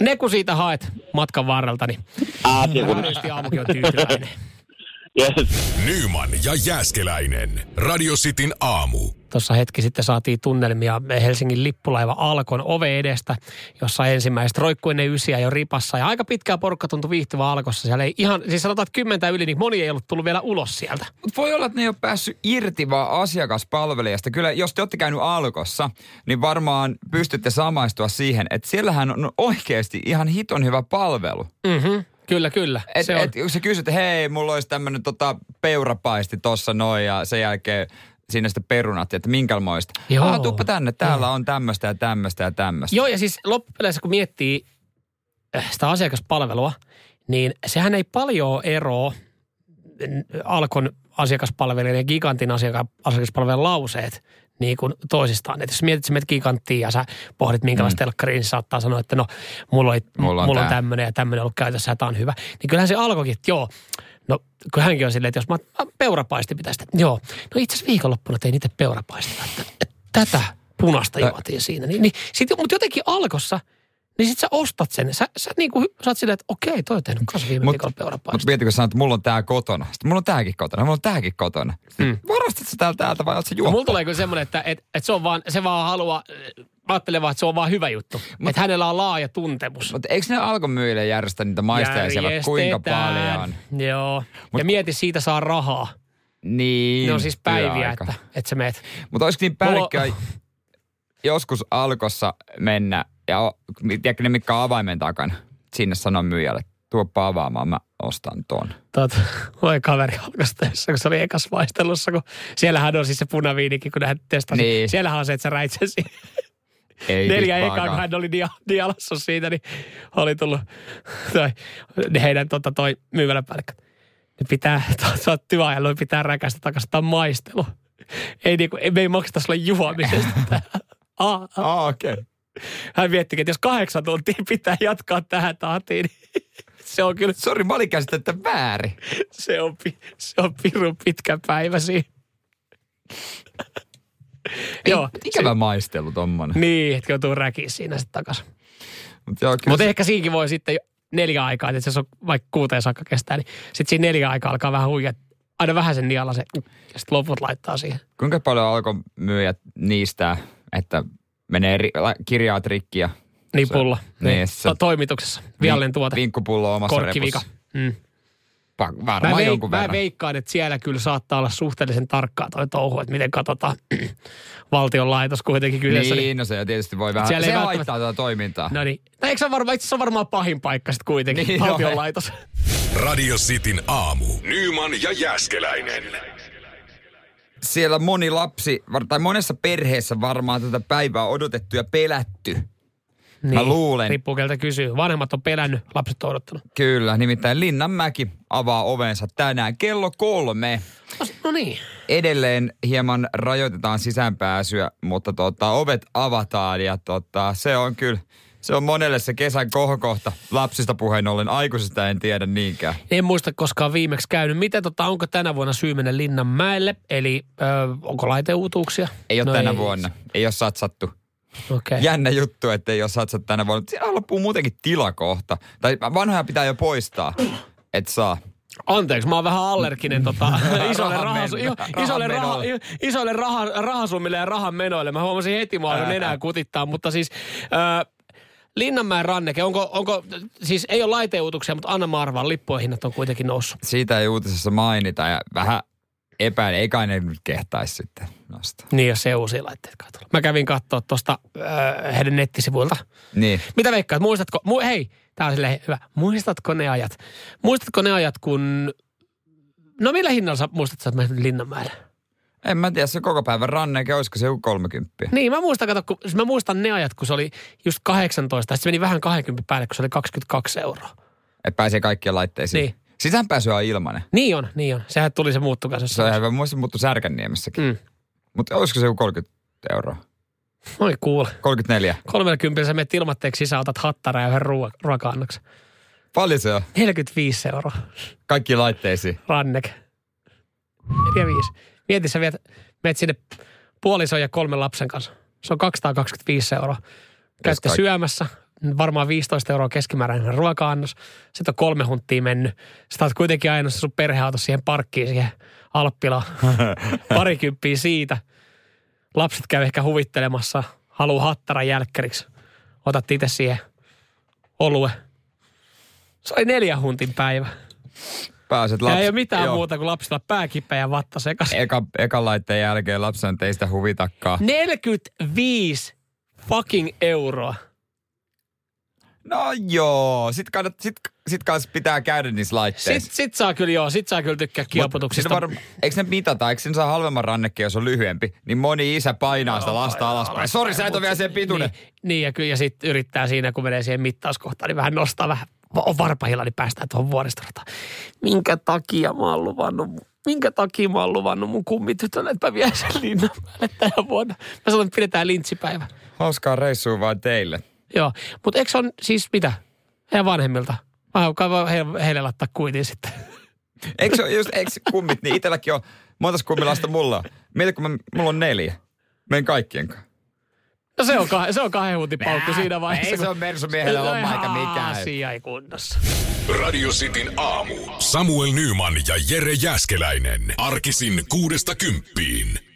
ne kun siitä haet matkan varrelta, niin rauhallisesti aamukin on tyytyväinen. Yes. Nyyman ja Jääskeläinen. Radio Cityn aamu. Tuossa hetki sitten saatiin tunnelmia Helsingin lippulaiva Alkon ove edestä, jossa ensimmäiset roikkui ennen ysiä jo ripassa. Ja aika pitkää porukka tuntui viihtyvä Alkossa. Siellä ei ihan, siis sanotaan, että kymmentä yli, niin moni ei ollut tullut vielä ulos sieltä. Mut voi olla, että ne ei ole päässyt irti vaan asiakaspalvelijasta. Kyllä, jos te olette käynyt Alkossa, niin varmaan pystytte samaistua siihen, että siellähän on oikeasti ihan hiton hyvä palvelu. Mhm. Kyllä, kyllä. Et, se et, kun sä kysyt, hei, mulla olisi tämmönen tota, peurapaisti tossa noin ja sen jälkeen siinä sitten perunat, että minkälaista. Aha, tuppa tänne, täällä joo on tämmöistä ja tämmöistä ja tämmöistä. Joo, ja siis loppupeleissä kun miettii sitä asiakaspalvelua, niin sehän ei paljon eroa Alkon asiakaspalvelijan ja Gigantin asiaka- asiakaspalvelijan lauseet niin kuin toisistaan. Että jos mietit, sä menet Giganttiin ja sä pohdit minkälaista mm. telkkaria, niin saattaa sanoa, että no, mulla, oli, mulla on, mulla on tämmöinen ja tämmöinen ollut käytössä ja tää on hyvä. Niin kyllähän se alkoikin, että joo, no kun hänkin on silleen, että jos mä, mä peurapaisti pitäisi, että joo, no itse asiassa viikonloppuna tein itse peurapaistia, että, että tätä punaista juotiin siinä. Niin, niin, mutta jotenkin Alkossa, niin sit sä ostat sen. Sä, sä niinku, sä oot silleen, että okei, toi on tehnyt kanssa viime mut, viikolla peurapaistia. Mutta mietin, kun sanot, että mulla on tää kotona. Sitten mulla on tääkin kotona, mulla on tääkin kotona. Mm. Varastat sä täältä, täältä vai oot sä juoppa? Mulla tulee kyllä semmoinen, että et, et se on vaan, se vaan haluaa, ajattelen vaan, että se on vaan hyvä juttu. Että hänellä on laaja tuntemus. Mutta eikö ne alkomyyjille järjestä niitä maistajaisia, kuinka paljon? Joo. Mut, ja mieti, siitä saa rahaa. Niin. Ne on siis päiviä, että, että sä meet. Mutta olisiko niin päällikköä mulla... joskus Alkossa mennä ja tiedätkö ne, mitkä on avaimen takana? Sinne sanoi myyjälle, tuoppa avaamaan, mä ostan ton. Totta, voi kaveri Alkossa, kun se oli ekas maistelussa, kun siellähän on siis se punaviinikin, kun hän testasi. Niin. Siellähän on se, että sä räitsesi. Ei neljä ekaa, kun hän oli dia, dialassa siitä, niin oli tullut toi, heidän tota, toi myymäläpäällikkö. pitää työ ja pitää räkästä takaisin maistelu. Ei niinku ei makseta sulle juomisesta. Ah, ah okei. Okay. Hän miettikin, että jos kahdeksan tuntia pitää jatkaa tähän tahtiin, niin se on kyllä... Sori, mä olin käsitettä väärin. Se on, se on pirun pitkä päivä siinä. Joo, ikävä se, maistelu tommonen. Niin, että joutuu räkiin siinä sitten takaisin. Mutta mut se... ehkä siinkin voi sitten neljä aikaa, että se on vaikka kuuteen saakka kestää, niin sitten siinä neljä aikaa alkaa vähän huijaa. Aina vähän sen nialla se, ja sitten loput laittaa siihen. Kuinka paljon alkoi myyjät niistä, että... Menee ri, kirjaa trikkiä. Niin pulla. Niin. To, toimituksessa. Viallinen tuote. Vinkkupullo omassa korkkivika. Repussa. Mm. Pa- varmaan mä jonkun veik- verran. Mä veikkaan, että siellä kyllä saattaa olla suhteellisen tarkkaa toi touhu, että miten katsotaan valtion laitos kuitenkin kyseessä. Niin, niin, no se tietysti voi vähän. Se haittaa tätä toimintaa. No niin. No eikö se varmaan, itse asiassa varmaan pahin paikka sitten kuitenkin, niin, valtion laitos. Radio Cityn aamu. Nyyman ja Jääskeläinen. Siellä moni lapsi, tai monessa perheessä varmaan tätä päivää odotettu ja pelätty. Niin, mä luulen. Riippuu keltä kysyy. Vanhemmat on pelännyt, lapset on odottanut. Kyllä, nimittäin Linnanmäki avaa ovensa tänään kello kolme. No niin. Edelleen hieman rajoitetaan sisäänpääsyä, mutta tota, ovet avataan ja tota, se on kyllä... Se on monelle se kesän kohokohta. Lapsista puheen ollen, aikuisista en tiedä niinkään. En muista koskaan viimeksi käynyt. Miten tota, onko tänä vuonna syy mennä Linnanmäelle? Eli ö, onko laiteuutuuksia? Ei ole no tänä ei. vuonna. Ei ole satsattu. Okay. Jännä juttu, että ei ole satsattu tänä vuonna. Siinä loppuu muutenkin tilakohta. Tai vanhoja pitää jo poistaa, et saa. Anteeksi, mä oon vähän allerginen tota, isolle, rahas, iso, isolle, raha, isolle raha, rahasummille ja rahan menoille. Mä huomasin heti, mä oon enää kutittaa, mutta siis... Ö, Linnanmäen ranneke, onko, onko, siis ei ole laiteuutuksia, mutta anna mä arvaan, lippujen hinnat on kuitenkin noussut. Siitä ei uutisessa mainita ja vähän epäin, ei kai ne nyt kehtaisi sitten nostaa. Niin, jos se uusia laitteet katsotaan. Mä kävin katsoa tuosta äh, heidän nettisivuilta. Niin. Mitä veikkaat, muistatko, mu, hei, tää on silleen hyvä, muistatko ne ajat? Muistatko ne ajat, kun, no millä hinnalla sä muistat, että mä olisin Linnanmäellä? En mä tiedä, se koko päivän ranneke, olisiko se joku kolmekymppiä? Niin, mä muistan, kato, kun, mä muistan ne ajat, kun se oli just kahdeksantoista, sitten se meni vähän kaksikymmentä päälle, kun se oli kaksikymmentäkaksi euroa. Et pääsee kaikkien laitteisiin. Niin. Sisäänpääsyä on ilmanen. Niin on, niin on. Sehän tuli se muuttukaan. Se on hyvä, muistin muuttui Särkänniemessäkin. Mm. Mutta olisiko se joku kolmekymmentä euroa? Oli cool. kolmekymmentäneljä. kolmekymmentä sä menet ilmatteeksi sisään, otat hattaraa ja yhden ruo- ruoka-annoksen. Paljon se on? neljäkymmentäviisi euroa. Kaikki laitteisiin. Ranneke. neljäkymmentäviisi. Mieti, sä viet, meet sinne puolison ja kolmen lapsen kanssa. Se on kaksisataakaksikymmentäviisi euroa. Käytte syömässä, varmaan viisitoista euroa keskimääräinen ruoka-annos. Sitten on kolme hunttia mennyt. Sä oot kuitenkin ajanut sun perheauto siihen parkkiin, siihen Alppilaan. Parikymppiä siitä. Lapset käy ehkä huvittelemassa. Haluu hattaran jälkkäriksi. Otat itse siihen olue. Se oli neljä huntin päivä. Pääset lapsi... Ei ole mitään Joo. muuta kuin lapsilla pääkipeä ja vatta sekas. Eka, ekan laitteen jälkeen lapsen teistä huvitakkaa. neljäkymmentäviisi fucking euroa. No joo, sit, kannat, sit, sit kanssa pitää käydä niissä laitteissa. Sit, sit saa kyllä joo, sit saa kyllä tykkää kilpotuksista. Varm... Eikö ne mitata, eikö ne saa halvemman rannekin, jos on lyhyempi? Niin moni isä painaa no, sitä lasta no, alaspäin. Sori, sä et ole vielä sen pituinen. Niin, niin ja kyllä, ja sit yrittää siinä, kun menee siihen mittauskohtaan, niin vähän nostaa vähän. On varpahilla, niin päästään tuohon vuoristorataan. Minkä takia mä oon luvannut, minkä takia mä oon luvannut mun kummitytölle, että mä vien sen Linnanmäelle tänä vuonna. Mä sanon, että pidetään lintsipäivä. Hauskaa reissua vaan teille. Joo, mutta eikö se on siis mitä? Heidän vanhemmilta. Mä haluan he, heille laittaa kuitin sitten. Eikö se ole just, eikö kummit, niin itselläkin on montas kummilasta mulla. Mieti, kun mä, mulla on neljä. Meidän kaikkien kanssa. No se on, kah- se on kahden huutin paukku siinä vaiheessa. Ei se on mersumiehellä homma eikä mikään. Asia ei kunnossa. Radio Cityn aamu. Samuel Nyyman ja Jere Jääskeläinen. Arkisin kuudesta kymppiin.